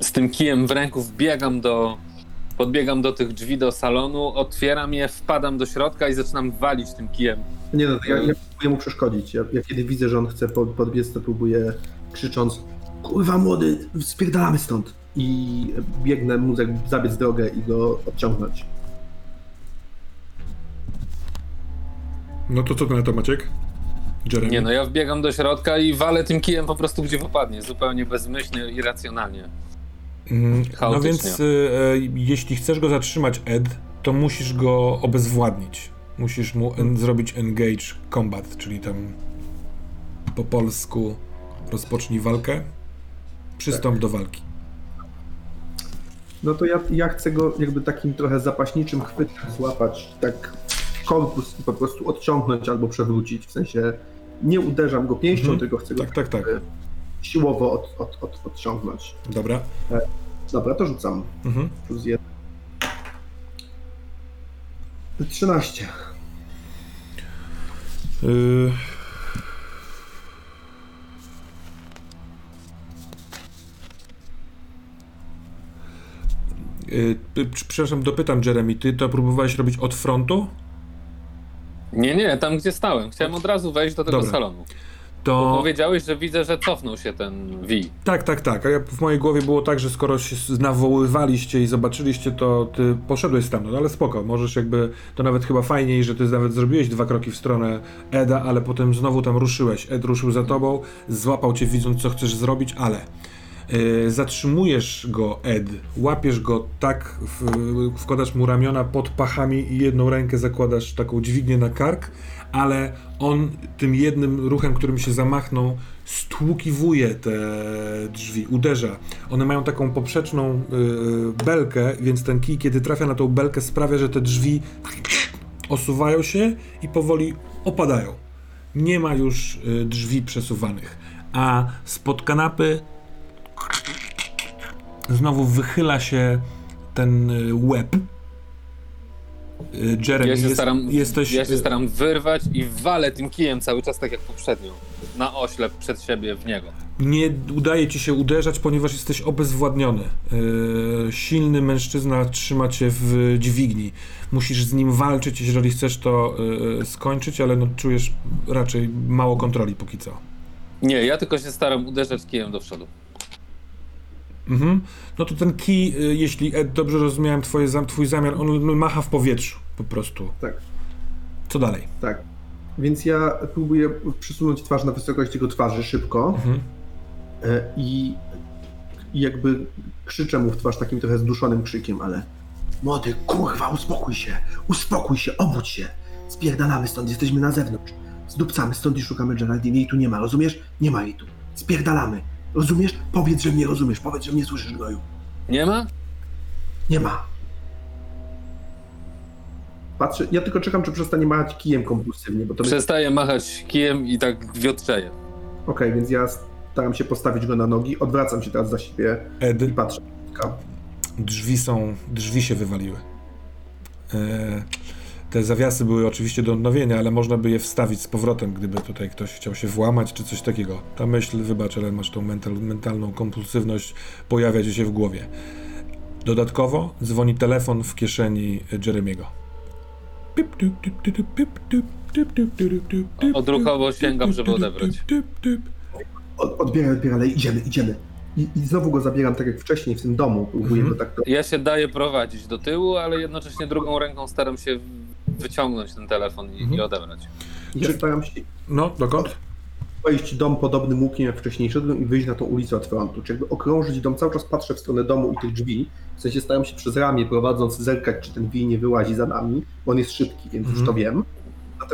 z tym kijem w ręku wbiegam do, podbiegam do tych drzwi do salonu, otwieram je, wpadam do środka i zaczynam walić tym kijem. Nie no, ja, ja próbuję mu przeszkodzić. Ja, ja kiedy widzę, że on chce podbiec, to próbuję krzycząc: kurwa młody, spierdalamy stąd! I biegnę mu zabiec drogę i go odciągnąć. No to co ty na to, Maciek? Jeremy? Nie no, ja wbiegam do środka i walę tym kijem po prostu gdzie popadnie, zupełnie bezmyślnie, irracjonalnie. Mm, no więc y, jeśli chcesz go zatrzymać, Ed, to musisz go obezwładnić. Musisz mu en- zrobić engage combat, czyli tam po polsku rozpocznij walkę, przystąp tak. do walki. No to ja, ja chcę go jakby takim trochę zapaśniczym chwytem złapać, tak korpus i po prostu odciągnąć albo przewrócić, w sensie nie uderzam go pięścią, mhm. tylko chcę go tak, tak, tak. siłowo od, od, od, odciągnąć. Dobra. Dobra, to rzucam. Mhm. Plus jeden. trzynaście. Yy... Yy, przepraszam, dopytam, Jeremy, ty to próbowałeś robić od frontu? Nie, nie, tam gdzie stałem. Chciałem od razu wejść do tego Dobra. salonu. To... Powiedziałeś, że widzę, że cofnął się ten V. Tak, tak, tak. A ja, w mojej głowie było tak, że skoro się nawoływaliście i zobaczyliście, to ty poszedłeś stamtąd, ale spoko. Możesz jakby, to nawet chyba fajniej, że ty nawet zrobiłeś dwa kroki w stronę Eda, ale potem znowu tam ruszyłeś. Ed ruszył za tobą, złapał cię widząc, co chcesz zrobić, ale yy, zatrzymujesz go, Ed, łapiesz go tak, w, wkładasz mu ramiona pod pachami i jedną rękę zakładasz taką dźwignię na kark, ale on tym jednym ruchem, którym się zamachnął, stłukiwuje te drzwi, uderza. One mają taką poprzeczną yy, belkę, więc ten kij, kiedy trafia na tą belkę, sprawia, że te drzwi osuwają się i powoli opadają. Nie ma już yy, drzwi przesuwanych, a spod kanapy znowu wychyla się ten yy, łeb. Jeremy, ja się, jest, staram, jesteś... ja się staram wyrwać i walę tym kijem cały czas, tak jak poprzednio, na oślep przed siebie w niego. Nie udaje ci się uderzać, ponieważ jesteś obezwładniony. Yy, silny mężczyzna trzyma cię w dźwigni. Musisz z nim walczyć, jeżeli chcesz to yy, skończyć, ale no, czujesz raczej mało kontroli póki co. Nie, ja tylko się staram uderzać kijem do przodu. Mhm. No to ten kij, jeśli Ed, dobrze rozumiałem twoje, twój zamiar, on macha w powietrzu po prostu. Tak. Co dalej? Tak. Więc ja próbuję przesunąć twarz na wysokość jego twarzy szybko mhm. i, i jakby krzyczę mu w twarz takim trochę zduszonym krzykiem, ale młody, kurwa, uspokój się, uspokój się, obudź się, spierdalamy stąd, jesteśmy na zewnątrz, zdupcamy stąd i szukamy Geraldine, jej tu nie ma, rozumiesz? Nie ma jej tu, spierdalamy. Rozumiesz? Powiedz, że mnie rozumiesz. Powiedz, że mnie słyszysz, gnoju. Nie ma? Nie ma. Patrzę, ja tylko czekam, czy przestanie machać kijem kompulsywnie, bo to... Przestaje by... machać kijem i tak wiotczeje. Okej, okay, więc ja staram się postawić go na nogi, odwracam się teraz za siebie Ed, i patrzę. Drzwi są... Drzwi się wywaliły. Eee, te zawiasy były oczywiście do odnowienia, ale można by je wstawić z powrotem, gdyby tutaj ktoś chciał się włamać czy coś takiego. Ta myśl, wybacz, ale masz tą mental, mentalną kompulsywność, pojawia ci się w głowie. Dodatkowo dzwoni telefon w kieszeni Jeremiego. Odruchowo sięgam, żeby odebrać. Od, odbieraj, odbieraj, ale idziemy, idziemy. I, I znowu go zabieram tak jak wcześniej w tym domu, próbuję mhm. go tak... Ja się daję prowadzić do tyłu, ale jednocześnie drugą ręką staram się wyciągnąć ten telefon i, mhm. i odebrać. Ja staram się... No, dokąd? Wejść dom podobnym łukiem jak wcześniej szedłem i wyjść na tą ulicę od frontu. Czyli jakby okrążyć dom, cały czas patrzę w stronę domu i tych drzwi. W sensie staram się przez ramię prowadząc zerkać, czy ten bij nie wyłazi za nami, bo on jest szybki, więc mhm. już to wiem.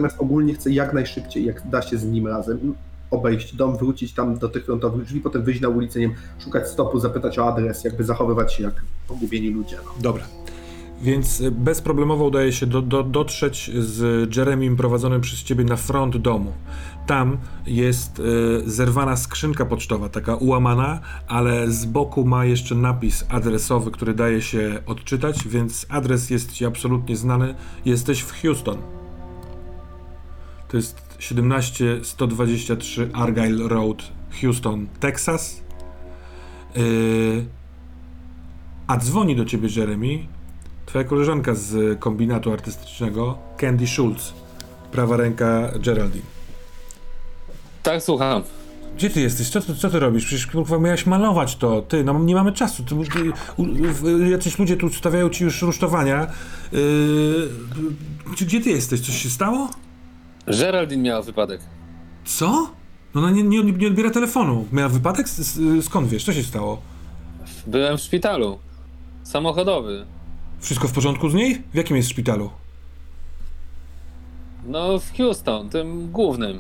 natomiast ogólnie chce jak najszybciej, jak da się z nim razem, obejść dom, wrócić tam do tych frontowych drzwi, potem wyjść na ulicę, nie wiem, szukać stopu, zapytać o adres, jakby zachowywać się jak pogubieni ludzie. No. Dobra. Więc bezproblemowo udaje się do, do, dotrzeć z Jeremym prowadzonym przez ciebie na front domu. Tam jest y, zerwana skrzynka pocztowa, taka ułamana, ale z boku ma jeszcze napis adresowy, który daje się odczytać, więc adres jest ci absolutnie znany. Jesteś w Houston. To jest siedemnaście sto dwadzieścia trzy Argyle Road, Houston, Texas. Yy, a dzwoni do ciebie Jeremy, twoja koleżanka z kombinatu artystycznego, Candy Schultz, prawa ręka Geraldine. Tak, słucham. Gdzie ty jesteś? Co, co, co ty robisz? Przecież kurwa, miałeś malować to. Ty, no nie mamy czasu. Ty, u, u, u, jacyś ludzie tu stawiają ci już rusztowania. Yy, gdzie ty jesteś? Coś się stało? Geraldine miała wypadek. Co? No ona nie, nie, nie odbiera telefonu. Miała wypadek? Skąd wiesz? Co się stało? Byłem w szpitalu. Samochodowy. Wszystko w porządku z niej? W jakim jest szpitalu? No w Houston, tym głównym.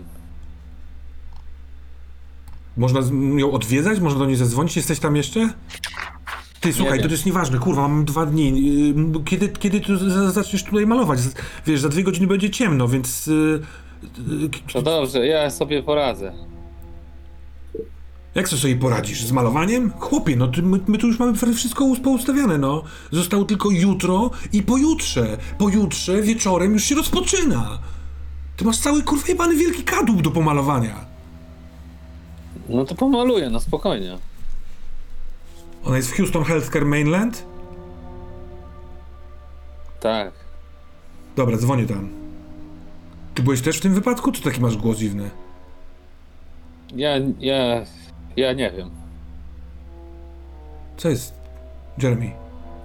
Można ją odwiedzać? Można do niej zadzwonić? Jesteś tam jeszcze? Ty, słuchaj, to, to jest nieważne, kurwa, mam dwa dni. Kiedy, kiedy ty zaczniesz tutaj malować? Wiesz, za dwie godziny będzie ciemno, więc... No dobrze, ja sobie poradzę. Jak sobie poradzisz? Z malowaniem? Chłopie, no ty, my, my tu już mamy wszystko poustawiane, no. Zostało tylko jutro i pojutrze. Pojutrze wieczorem już się rozpoczyna. Ty masz cały, kurwa, jebany wielki kadłub do pomalowania. No to pomaluję, no spokojnie. Ona jest w Houston Healthcare Mainland? Tak. Dobra, dzwonię tam. Ty byłeś też w tym wypadku, czy taki masz głos dziwny? Ja, ja, ja nie wiem. Co jest, Jeremy?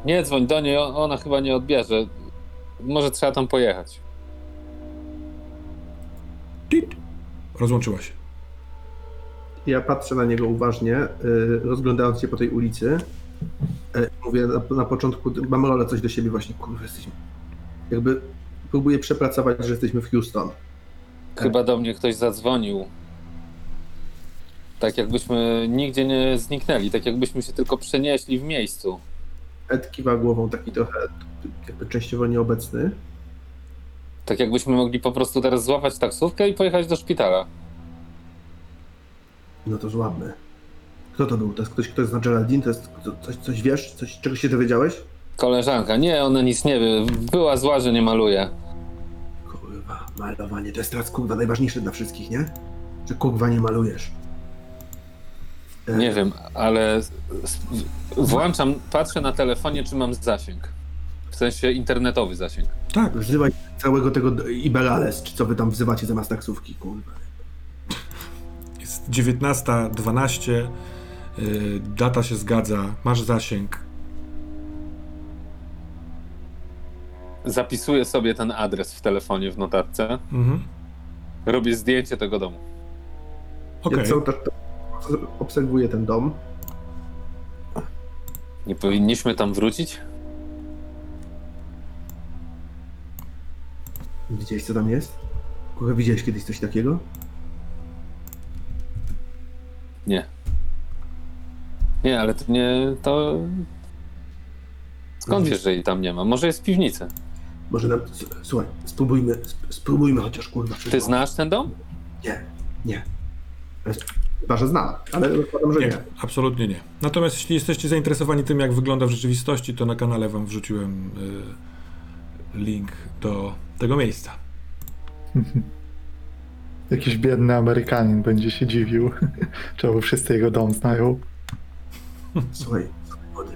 Nie dzwoń do niej, ona chyba nie odbierze. Może trzeba tam pojechać. Tit. Rozłączyła się. Ja patrzę na niego uważnie, yy, rozglądając się po tej ulicy. Yy, mówię na, na początku, mam rolę coś do siebie właśnie, kurwa, jesteśmy... Jakby próbuję przepracować, że jesteśmy w Houston. Chyba do mnie ktoś zadzwonił. Tak jakbyśmy nigdzie nie zniknęli, tak jakbyśmy się tylko przenieśli w miejscu. Ed kiwa głową, taki trochę jakby częściowo nieobecny. Tak jakbyśmy mogli po prostu teraz złapać taksówkę i pojechać do szpitala. No to złapmy. Kto to był? To jest ktoś, kto jest na Geraldine? To jest coś, coś wiesz? Coś, czego się dowiedziałeś? Koleżanka. Nie, ona nic nie wie. Była zła, że nie maluje. Kurwa, malowanie. To jest teraz, kurwa, najważniejsze dla wszystkich, nie? Czy kurwa nie malujesz? E... Nie wiem, ale włączam, patrzę na telefonie, czy mam zasięg. W sensie internetowy zasięg. Tak, wzywaj całego tego Iberales, czy co wy tam wzywacie zamiast taksówki, kurwa. dziewiętnasta dwanaście, yy, data się zgadza, masz zasięg. Zapisuję sobie ten adres w telefonie, w notatce. Mm-hmm. Robię zdjęcie tego domu. Okay. Ja cały czas obserwuję ten dom. Nie powinniśmy tam wrócić? Widziałeś, co tam jest? Kurwa, widziałeś kiedyś coś takiego? Nie. Nie, ale to nie, to... Skąd wiesz, że jej tam nie ma? Może jest w piwnicy. Może nam... Słuchaj, spróbujmy, sp- spróbujmy chociaż, kurwa. Ty znasz ten dom? Nie, nie. Chyba, że znam, ale rozkładam, że nie. Nie, absolutnie nie. Natomiast jeśli jesteście zainteresowani tym, jak wygląda w rzeczywistości, to na kanale wam wrzuciłem y, link do tego miejsca. Jakiś biedny Amerykanin będzie się dziwił, czemu wszyscy jego dom znają. Słuchaj, młody.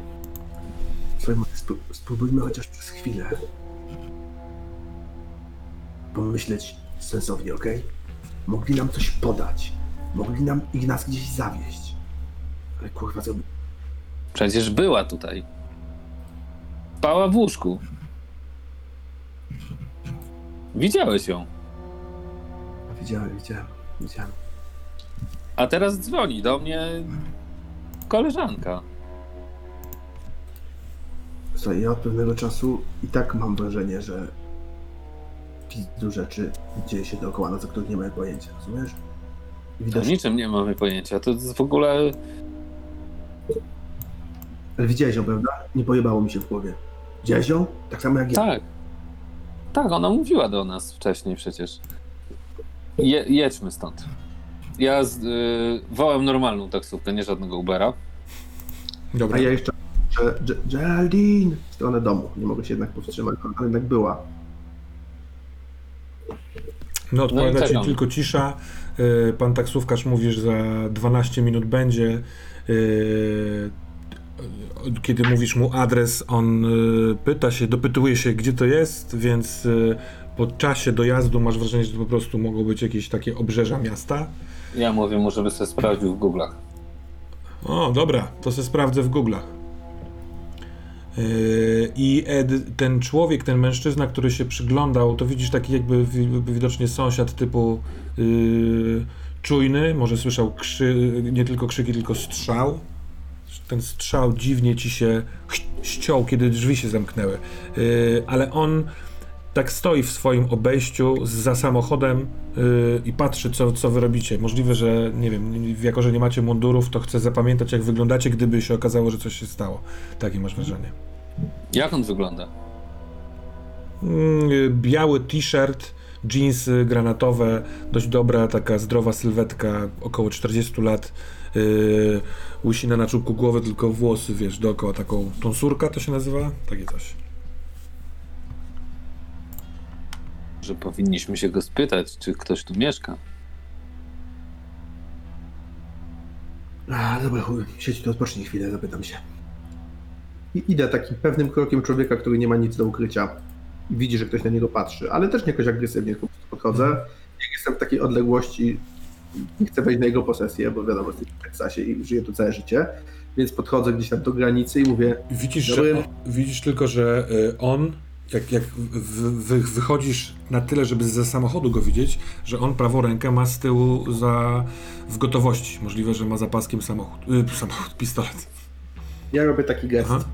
Słuchaj, młody, spróbujmy chociaż przez chwilę pomyśleć sensownie, okej? Okay? Mogli nam coś podać. Mogli nam i nas gdzieś zawieźć. Ale kurwa, co... Przecież była tutaj. Spała w łóżku. Widziałeś ją. Widziałem, widziałem, widziałem. A teraz dzwoni do mnie koleżanka. Słuchaj, ja od pewnego czasu i tak mam wrażenie, że pizdu rzeczy dzieje się dookoła nas, o których nie mamy pojęcia, rozumiesz? Widać... O niczym nie mamy pojęcia, to jest w ogóle... Widziałeś ją, prawda? Nie pojebało mi się w głowie. Widziałeś ją? Tak samo jak ja. Tak. Tak, ona mówiła do nas wcześniej przecież. Je, jedźmy stąd. Ja z, y, wołałem normalną taksówkę, nie żadnego Ubera. Dobra. A ja jeszcze... Geraldine! W stronę domu. Nie mogę się jednak powstrzymać, ale jednak była. No odpowiada ci tylko cisza. Pan taksówkarz mówi, że za dwanaście minut będzie. Kiedy mówisz mu adres, on pyta się, dopytuje się, gdzie to jest, więc po czasie dojazdu masz wrażenie, że to po prostu mogą być jakieś takie obrzeża miasta. Ja mówię mu, żeby sobie sprawdził w Google'ach. O, dobra, to sobie sprawdzę w Google'ach. I Ed, ten człowiek, ten mężczyzna, który się przyglądał, to widzisz taki jakby widocznie sąsiad typu yy, czujny, może słyszał krzy- nie tylko krzyki, tylko strzał. Ten strzał dziwnie ci się ściął, kiedy drzwi się zamknęły, yy, ale on tak stoi w swoim obejściu z, za samochodem yy, i patrzy, co, co wy robicie. Możliwe, że nie wiem, jako że nie macie mundurów, to chcę zapamiętać, jak wyglądacie, gdyby się okazało, że coś się stało. Takie masz wrażenie. Jak on wygląda? Yy, biały t-shirt, jeansy granatowe, dość dobra, taka zdrowa sylwetka, około czterdzieści lat. Yy, łysina na czubku głowy, tylko włosy, wiesz, dookoła taką tonsurka to się nazywa? Takie coś. Że powinniśmy się go spytać, czy ktoś tu mieszka. A, dobra, chuj, siedź tu, odpocznij chwilę, zapytam się. I idę takim pewnym krokiem człowieka, który nie ma nic do ukrycia. Widzi, że ktoś na niego patrzy, ale też nie jakoś agresywnie, po prostu podchodzę. Jak jestem w takiej odległości, nie chcę wejść na jego posesję, bo wiadomo, jestem w Teksasie i żyję tu całe życie, więc podchodzę gdzieś tam do granicy i mówię... Widzisz, że on, widzisz tylko, że on, jak, jak wy, wychodzisz na tyle, żeby za samochodu go widzieć, że on prawą rękę ma z tyłu za, w gotowości. Możliwe, że ma za paskiem samochód, samochód pistolet. Ja robię taki gest. Aha.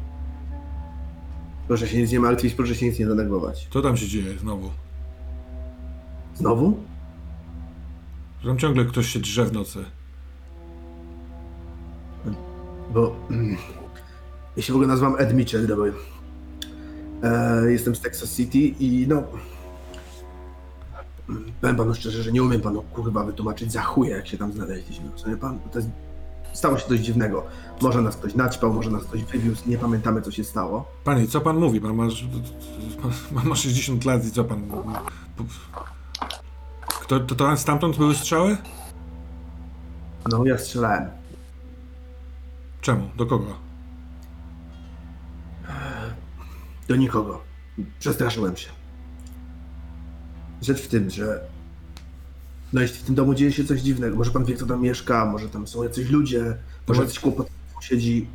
Proszę się nic nie martwić, proszę się nic nie denerwować. Co tam się dzieje znowu? Znowu? Tam ciągle ktoś się drze w nocy. Bo... Mm, ja się w ogóle nazywam Ed Mitchell, dobry. E, jestem z Texas City i no... Powiem panu szczerze, że nie umiem panu kurwa wytłumaczyć za chuje, jak się tam znaleźliśmy. Wie pan? To jest, stało się coś dziwnego. Może nas ktoś naćpał, może nas ktoś wywiózł, nie pamiętamy, co się stało. Panie, co pan mówi? Pan ma, ma, ma sześćdziesiąt lat i co pan... To, to, to stamtąd były strzały? No, ja strzelałem. Czemu? Do kogo? Do nikogo. Przestraszyłem się. Rzecz w tym, że... No jeśli w tym domu dzieje się coś dziwnego, może pan wie, kto tam mieszka, może tam są jacyś ludzie, może jacyś kłopot siedzi.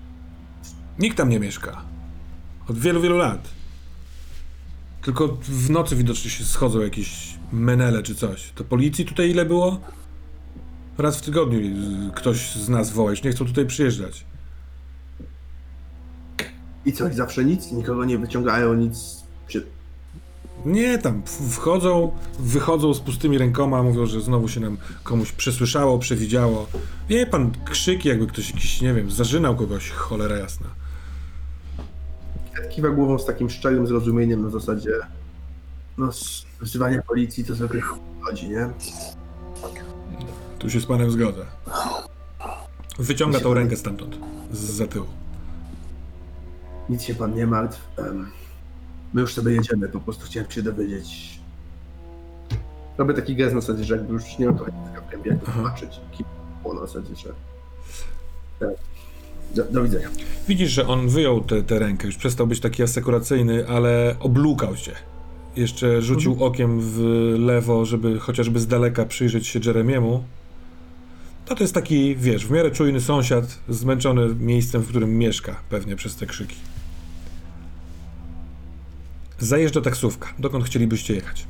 Nikt tam nie mieszka. Od wielu, wielu lat. Tylko w nocy widocznie się schodzą jakieś menele czy coś. To policji tutaj ile było? Raz w tygodniu ktoś z nas woła, już nie chcą tutaj przyjeżdżać. I co, i zawsze nic? Nikogo nie wyciągają, nic się... Nie, tam wchodzą, wychodzą z pustymi rękoma, mówią, że znowu się nam komuś przesłyszało, przewidziało. Wie pan, krzyki, jakby ktoś jakiś, nie wiem, zarzynał kogoś, cholera jasna. Kiwa głową z takim szczerym zrozumieniem na zasadzie no, wzywania policji to sobie chodzi, nie? Tu się z panem zgodzę. Wyciąga tą rękę stamtąd, zza tyłu. Nic się pan nie martw. My już sobie jedziemy, po prostu chciałem się dowiedzieć. Robię taki gest na zasadzie, że jakby już nie mam to w gębie, jak to zobaczyć. Na zasadzie, że... Tak. Do, do widzenia. Widzisz, że on wyjął tę rękę, już przestał być taki asekuracyjny, ale oblukał się. Jeszcze rzucił mhm. okiem w lewo, żeby chociażby z daleka przyjrzeć się Jeremiemu. No to jest taki, wiesz, w miarę czujny sąsiad, zmęczony miejscem, w którym mieszka, pewnie przez te krzyki. Zajeżdża taksówka. Dokąd chcielibyście jechać?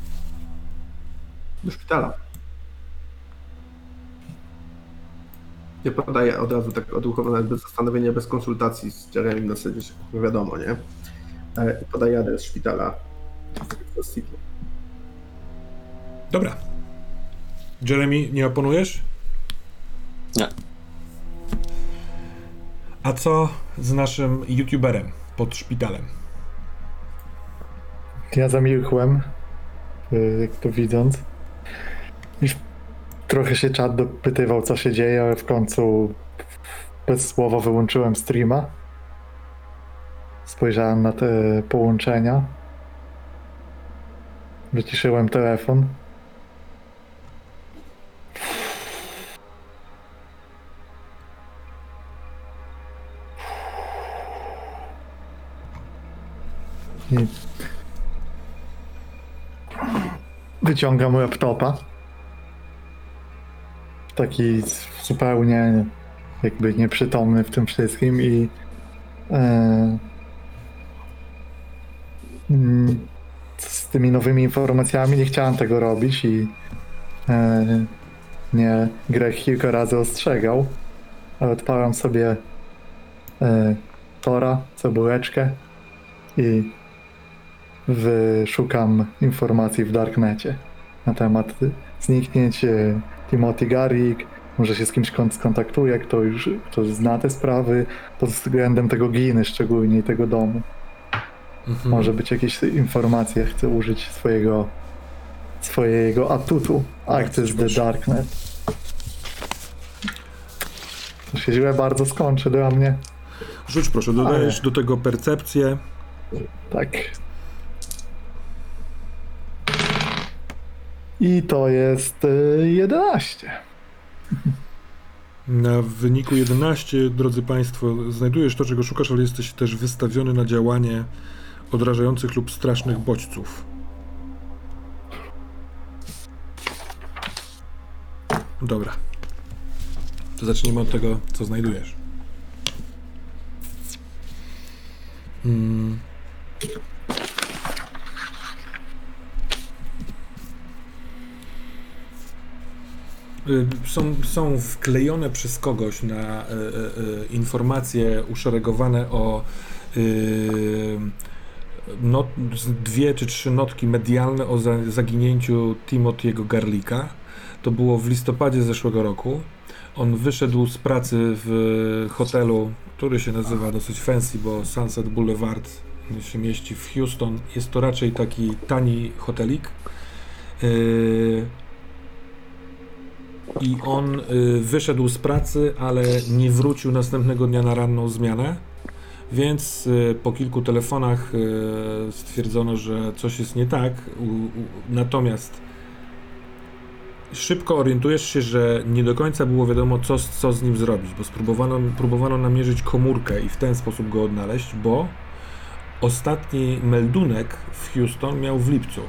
Do szpitala. Nie podaję od razu tak odruchowo, bez zastanowienia, bez konsultacji z Jeremym na sobie, nie wiadomo, nie? Podaję adres szpitala. Dobra. Jeremy, nie oponujesz? Nie. A co z naszym youtuberem pod szpitalem? Ja zamilkłem, jak to widząc. I trochę się czat dopytywał, co się dzieje, ale w końcu bez słowa wyłączyłem streama. Spojrzałem na te połączenia. Wyciszyłem telefon. I wyciągam laptopa. Taki zupełnie jakby nieprzytomny w tym wszystkim i e, z tymi nowymi informacjami nie chciałem tego robić i e, mnie Greg kilka razy ostrzegał, ale odpalam sobie e, Tora, cebuleczkę i wyszukam informacji w darknecie na temat zniknięć Timothy Garrick, może się z kimś skontaktuje, kto już kto zna te sprawy pod względem tego giny szczególnie i tego domu. Mhm. Może być jakieś informacje, chcę użyć swojego swojego atutu Access the Darknet. To się źle bardzo skończy dla mnie. Rzuć proszę, dodajesz Ale... do tego percepcję. Tak. I to jest jedenaście. Na wyniku jedenaście, drodzy Państwo, znajdujesz to, czego szukasz, ale jesteś też wystawiony na działanie odrażających lub strasznych bodźców. Dobra. To zacznijmy od tego, co znajdujesz. Hmm. Są, są wklejone przez kogoś na y, y, informacje uszeregowane o y, not, dwie czy trzy notki medialne o za, zaginięciu Timothy'ego Garricka. To było w listopadzie zeszłego roku. On wyszedł z pracy w hotelu, który się nazywa dosyć fancy, bo Sunset Boulevard się mieści w Houston. Jest to raczej taki tani hotelik. Y, I on y, wyszedł z pracy, ale nie wrócił następnego dnia na ranną zmianę, więc y, po kilku telefonach y, stwierdzono, że coś jest nie tak. U, u, natomiast szybko orientujesz się, że nie do końca było wiadomo, co, co z nim zrobić, bo spróbowano, próbowano namierzyć komórkę i w ten sposób go odnaleźć, bo ostatni meldunek w Houston miał w lipcu.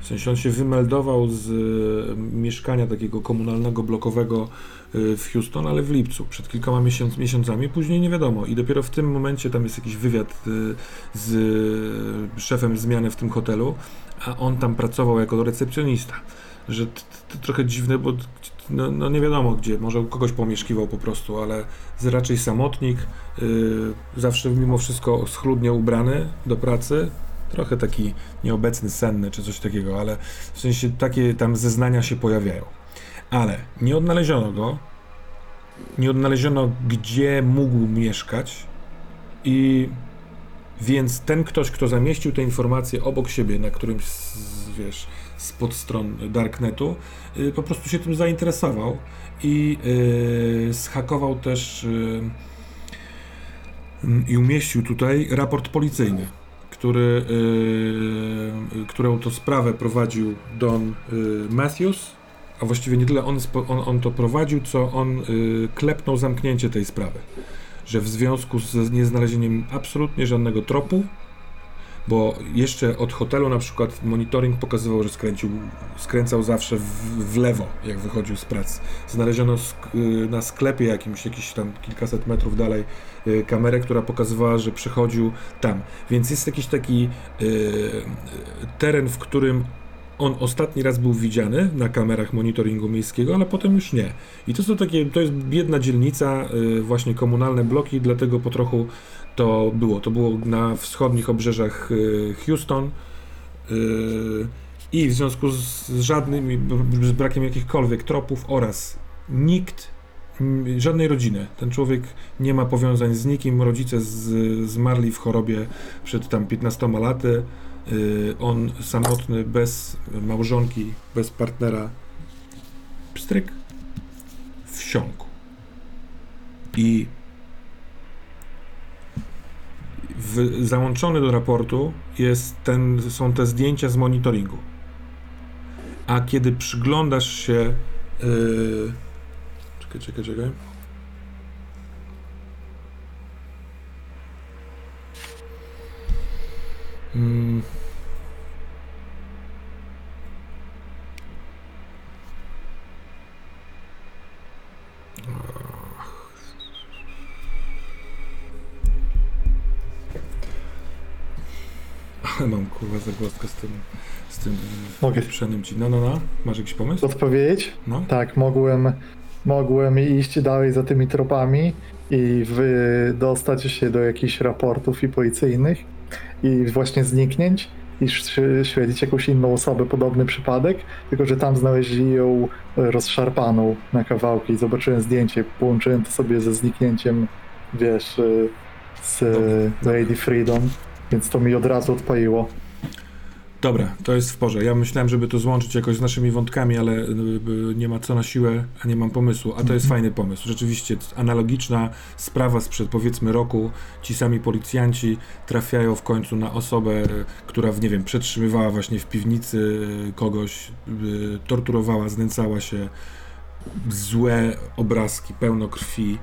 W sensie on się wymeldował z y, mieszkania takiego komunalnego, blokowego y, w Houston, ale w lipcu, przed kilkoma miesiąc, miesiącami, później nie wiadomo. I dopiero w tym momencie tam jest jakiś wywiad y, z y, szefem zmiany w tym hotelu, a on tam pracował jako recepcjonista. Że to, to trochę dziwne, bo no, no nie wiadomo gdzie, może kogoś pomieszkiwał po prostu, ale raczej samotnik, y, zawsze mimo wszystko schludnie ubrany do pracy. Trochę taki nieobecny, senny czy coś takiego, ale w sensie takie tam zeznania się pojawiają. Ale nie odnaleziono go, nie odnaleziono gdzie mógł mieszkać i więc ten ktoś, kto zamieścił te informacje obok siebie na którymś z, wiesz, z podstron Darknetu, yy, po prostu się tym zainteresował i yy, zhakował też yy, i umieścił tutaj raport policyjny. Który, y, którą to sprawę prowadził Don y, Matthews, a właściwie nie tyle on, on, on to prowadził, co on y, klepnął zamknięcie tej sprawy, że w związku z nieznalezieniem absolutnie żadnego tropu, bo jeszcze od hotelu na przykład monitoring pokazywał, że skręcił, skręcał zawsze w, w lewo, jak wychodził z pracy. Znaleziono sk- na sklepie jakimś, jakiś tam kilkaset metrów dalej yy, kamerę, która pokazywała, że przechodził tam. Więc jest jakiś taki yy, teren, w którym on ostatni raz był widziany na kamerach monitoringu miejskiego, ale potem już nie. I to są takie, to jest biedna dzielnica, yy, właśnie komunalne bloki, dlatego po trochu to było. To było na wschodnich obrzeżach yy, Houston. Yy, i w związku z żadnym, z brakiem jakichkolwiek tropów oraz nikt, żadnej rodziny. Ten człowiek nie ma powiązań z nikim, rodzice z, zmarli w chorobie przed tam piętnastoma laty, yy, on samotny, bez małżonki, bez partnera, pstryk, wsiąkł. I w, załączony do raportu jest ten, są te zdjęcia z monitoringu. A kiedy przyglądasz się yy, czekaj, czekaj, czekaj. Hmm. Ale mam kurwa zagwozdkę z tym, z tym mogę. Poprzednim ci. No, no, no. Masz jakiś pomysł? Odpowiedź? No. Tak, mogłem... Mogłem iść dalej za tymi tropami i wydostać się do jakichś raportów i policyjnych i właśnie zniknięć i śledzić jakąś inną osobę, podobny przypadek, tylko że tam znaleźli ją rozszarpaną na kawałki i zobaczyłem zdjęcie, połączyłem to sobie ze zniknięciem, wiesz, z Lady Freedom, więc to mi od razu odpaliło. Dobra, to jest w porze. Ja myślałem, żeby to złączyć jakoś z naszymi wątkami, ale nie ma co na siłę, a nie mam pomysłu. A to jest fajny pomysł. Rzeczywiście analogiczna sprawa sprzed powiedzmy roku. Ci sami policjanci trafiają w końcu na osobę, która, nie wiem, przetrzymywała właśnie w piwnicy kogoś, torturowała, znęcała się, złe obrazki, pełno krwi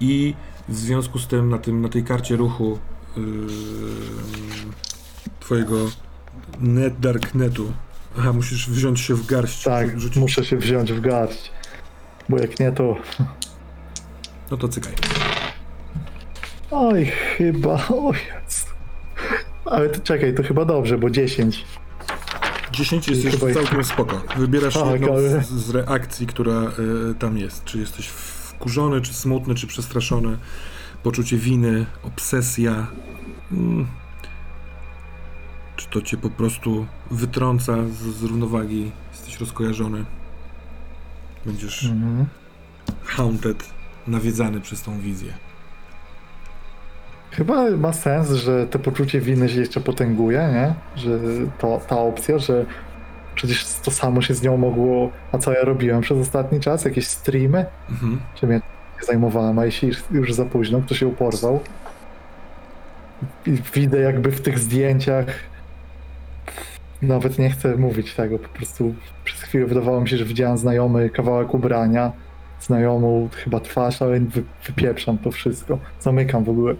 i w związku z tym na, tym, na tej karcie ruchu twojego net darknetu. Aha, musisz wziąć się w garść. Tak, rzucić. Muszę się wziąć w garść. Bo jak nie, to... No to cykaj. Oj, chyba... Oj, ale to czekaj, to chyba dobrze, bo dziesięć. dziesięć jest już całkiem jest... spoko. Wybierasz tak, jedną ale... z, z reakcji, która y, tam jest. Czy jesteś wkurzony, czy smutny, czy przestraszony. Poczucie winy, obsesja. Mm. Czy to cię po prostu wytrąca z, z równowagi, jesteś rozkojarzony, będziesz mm-hmm. haunted, nawiedzany przez tą wizję. Chyba ma sens, że to poczucie winy się jeszcze potęguje, nie? Że to, ta opcja, że przecież to samo się z nią mogło, a co ja robiłem przez ostatni czas, jakieś streamy, mm-hmm. czy mnie nie zajmowałem, a jeśli już za późno, ktoś się porwał. I widzę jakby w tych zdjęciach, nawet nie chcę mówić tego, po prostu przez chwilę wydawało mi się, że widziałem znajomy kawałek ubrania, znajomą chyba twarz, ale wypieprzam to wszystko, zamykam w ogóle.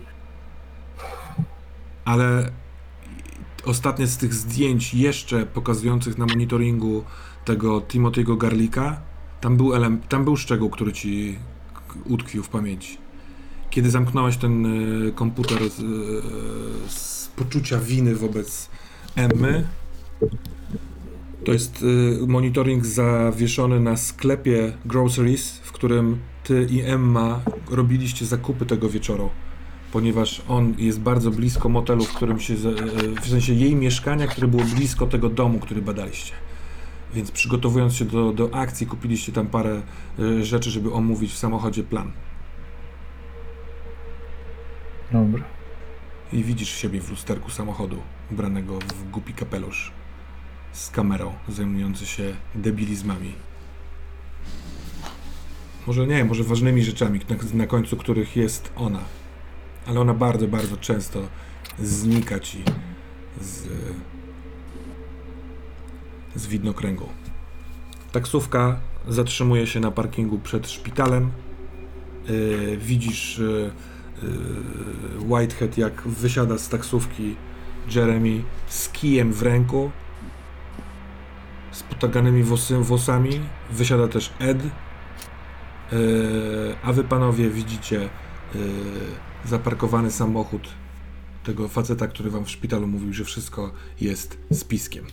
Ale ostatnie z tych zdjęć jeszcze pokazujących na monitoringu tego Timothy'ego Garricka, tam był, element, tam był szczegół, który ci utkwił w pamięci. Kiedy zamknąłeś ten y, komputer z, y, z poczucia winy wobec Emmy, to jest y, monitoring zawieszony na sklepie Groceries, w którym ty i Emma robiliście zakupy tego wieczoru, ponieważ on jest bardzo blisko motelu, w którym się, y, w sensie jej mieszkania, które było blisko tego domu, który badaliście. Więc przygotowując się do, do akcji, kupiliście tam parę y, rzeczy, żeby omówić w samochodzie plan. Dobra. I widzisz siebie w lusterku samochodu, ubranego w głupi kapelusz, z kamerą, zajmujący się debilizmami. Może nie, może ważnymi rzeczami, na, na końcu których jest ona. Ale ona bardzo, bardzo często znika ci z, z widnokręgu. Taksówka zatrzymuje się na parkingu przed szpitalem. Yy, widzisz... Yy, Whitehead, jak wysiada z taksówki Jeremy z kijem w ręku, z potaganymi włosy, włosami, wysiada też Ed, yy, a wy panowie widzicie yy, zaparkowany samochód tego faceta, który wam w szpitalu mówił, że wszystko jest spiskiem.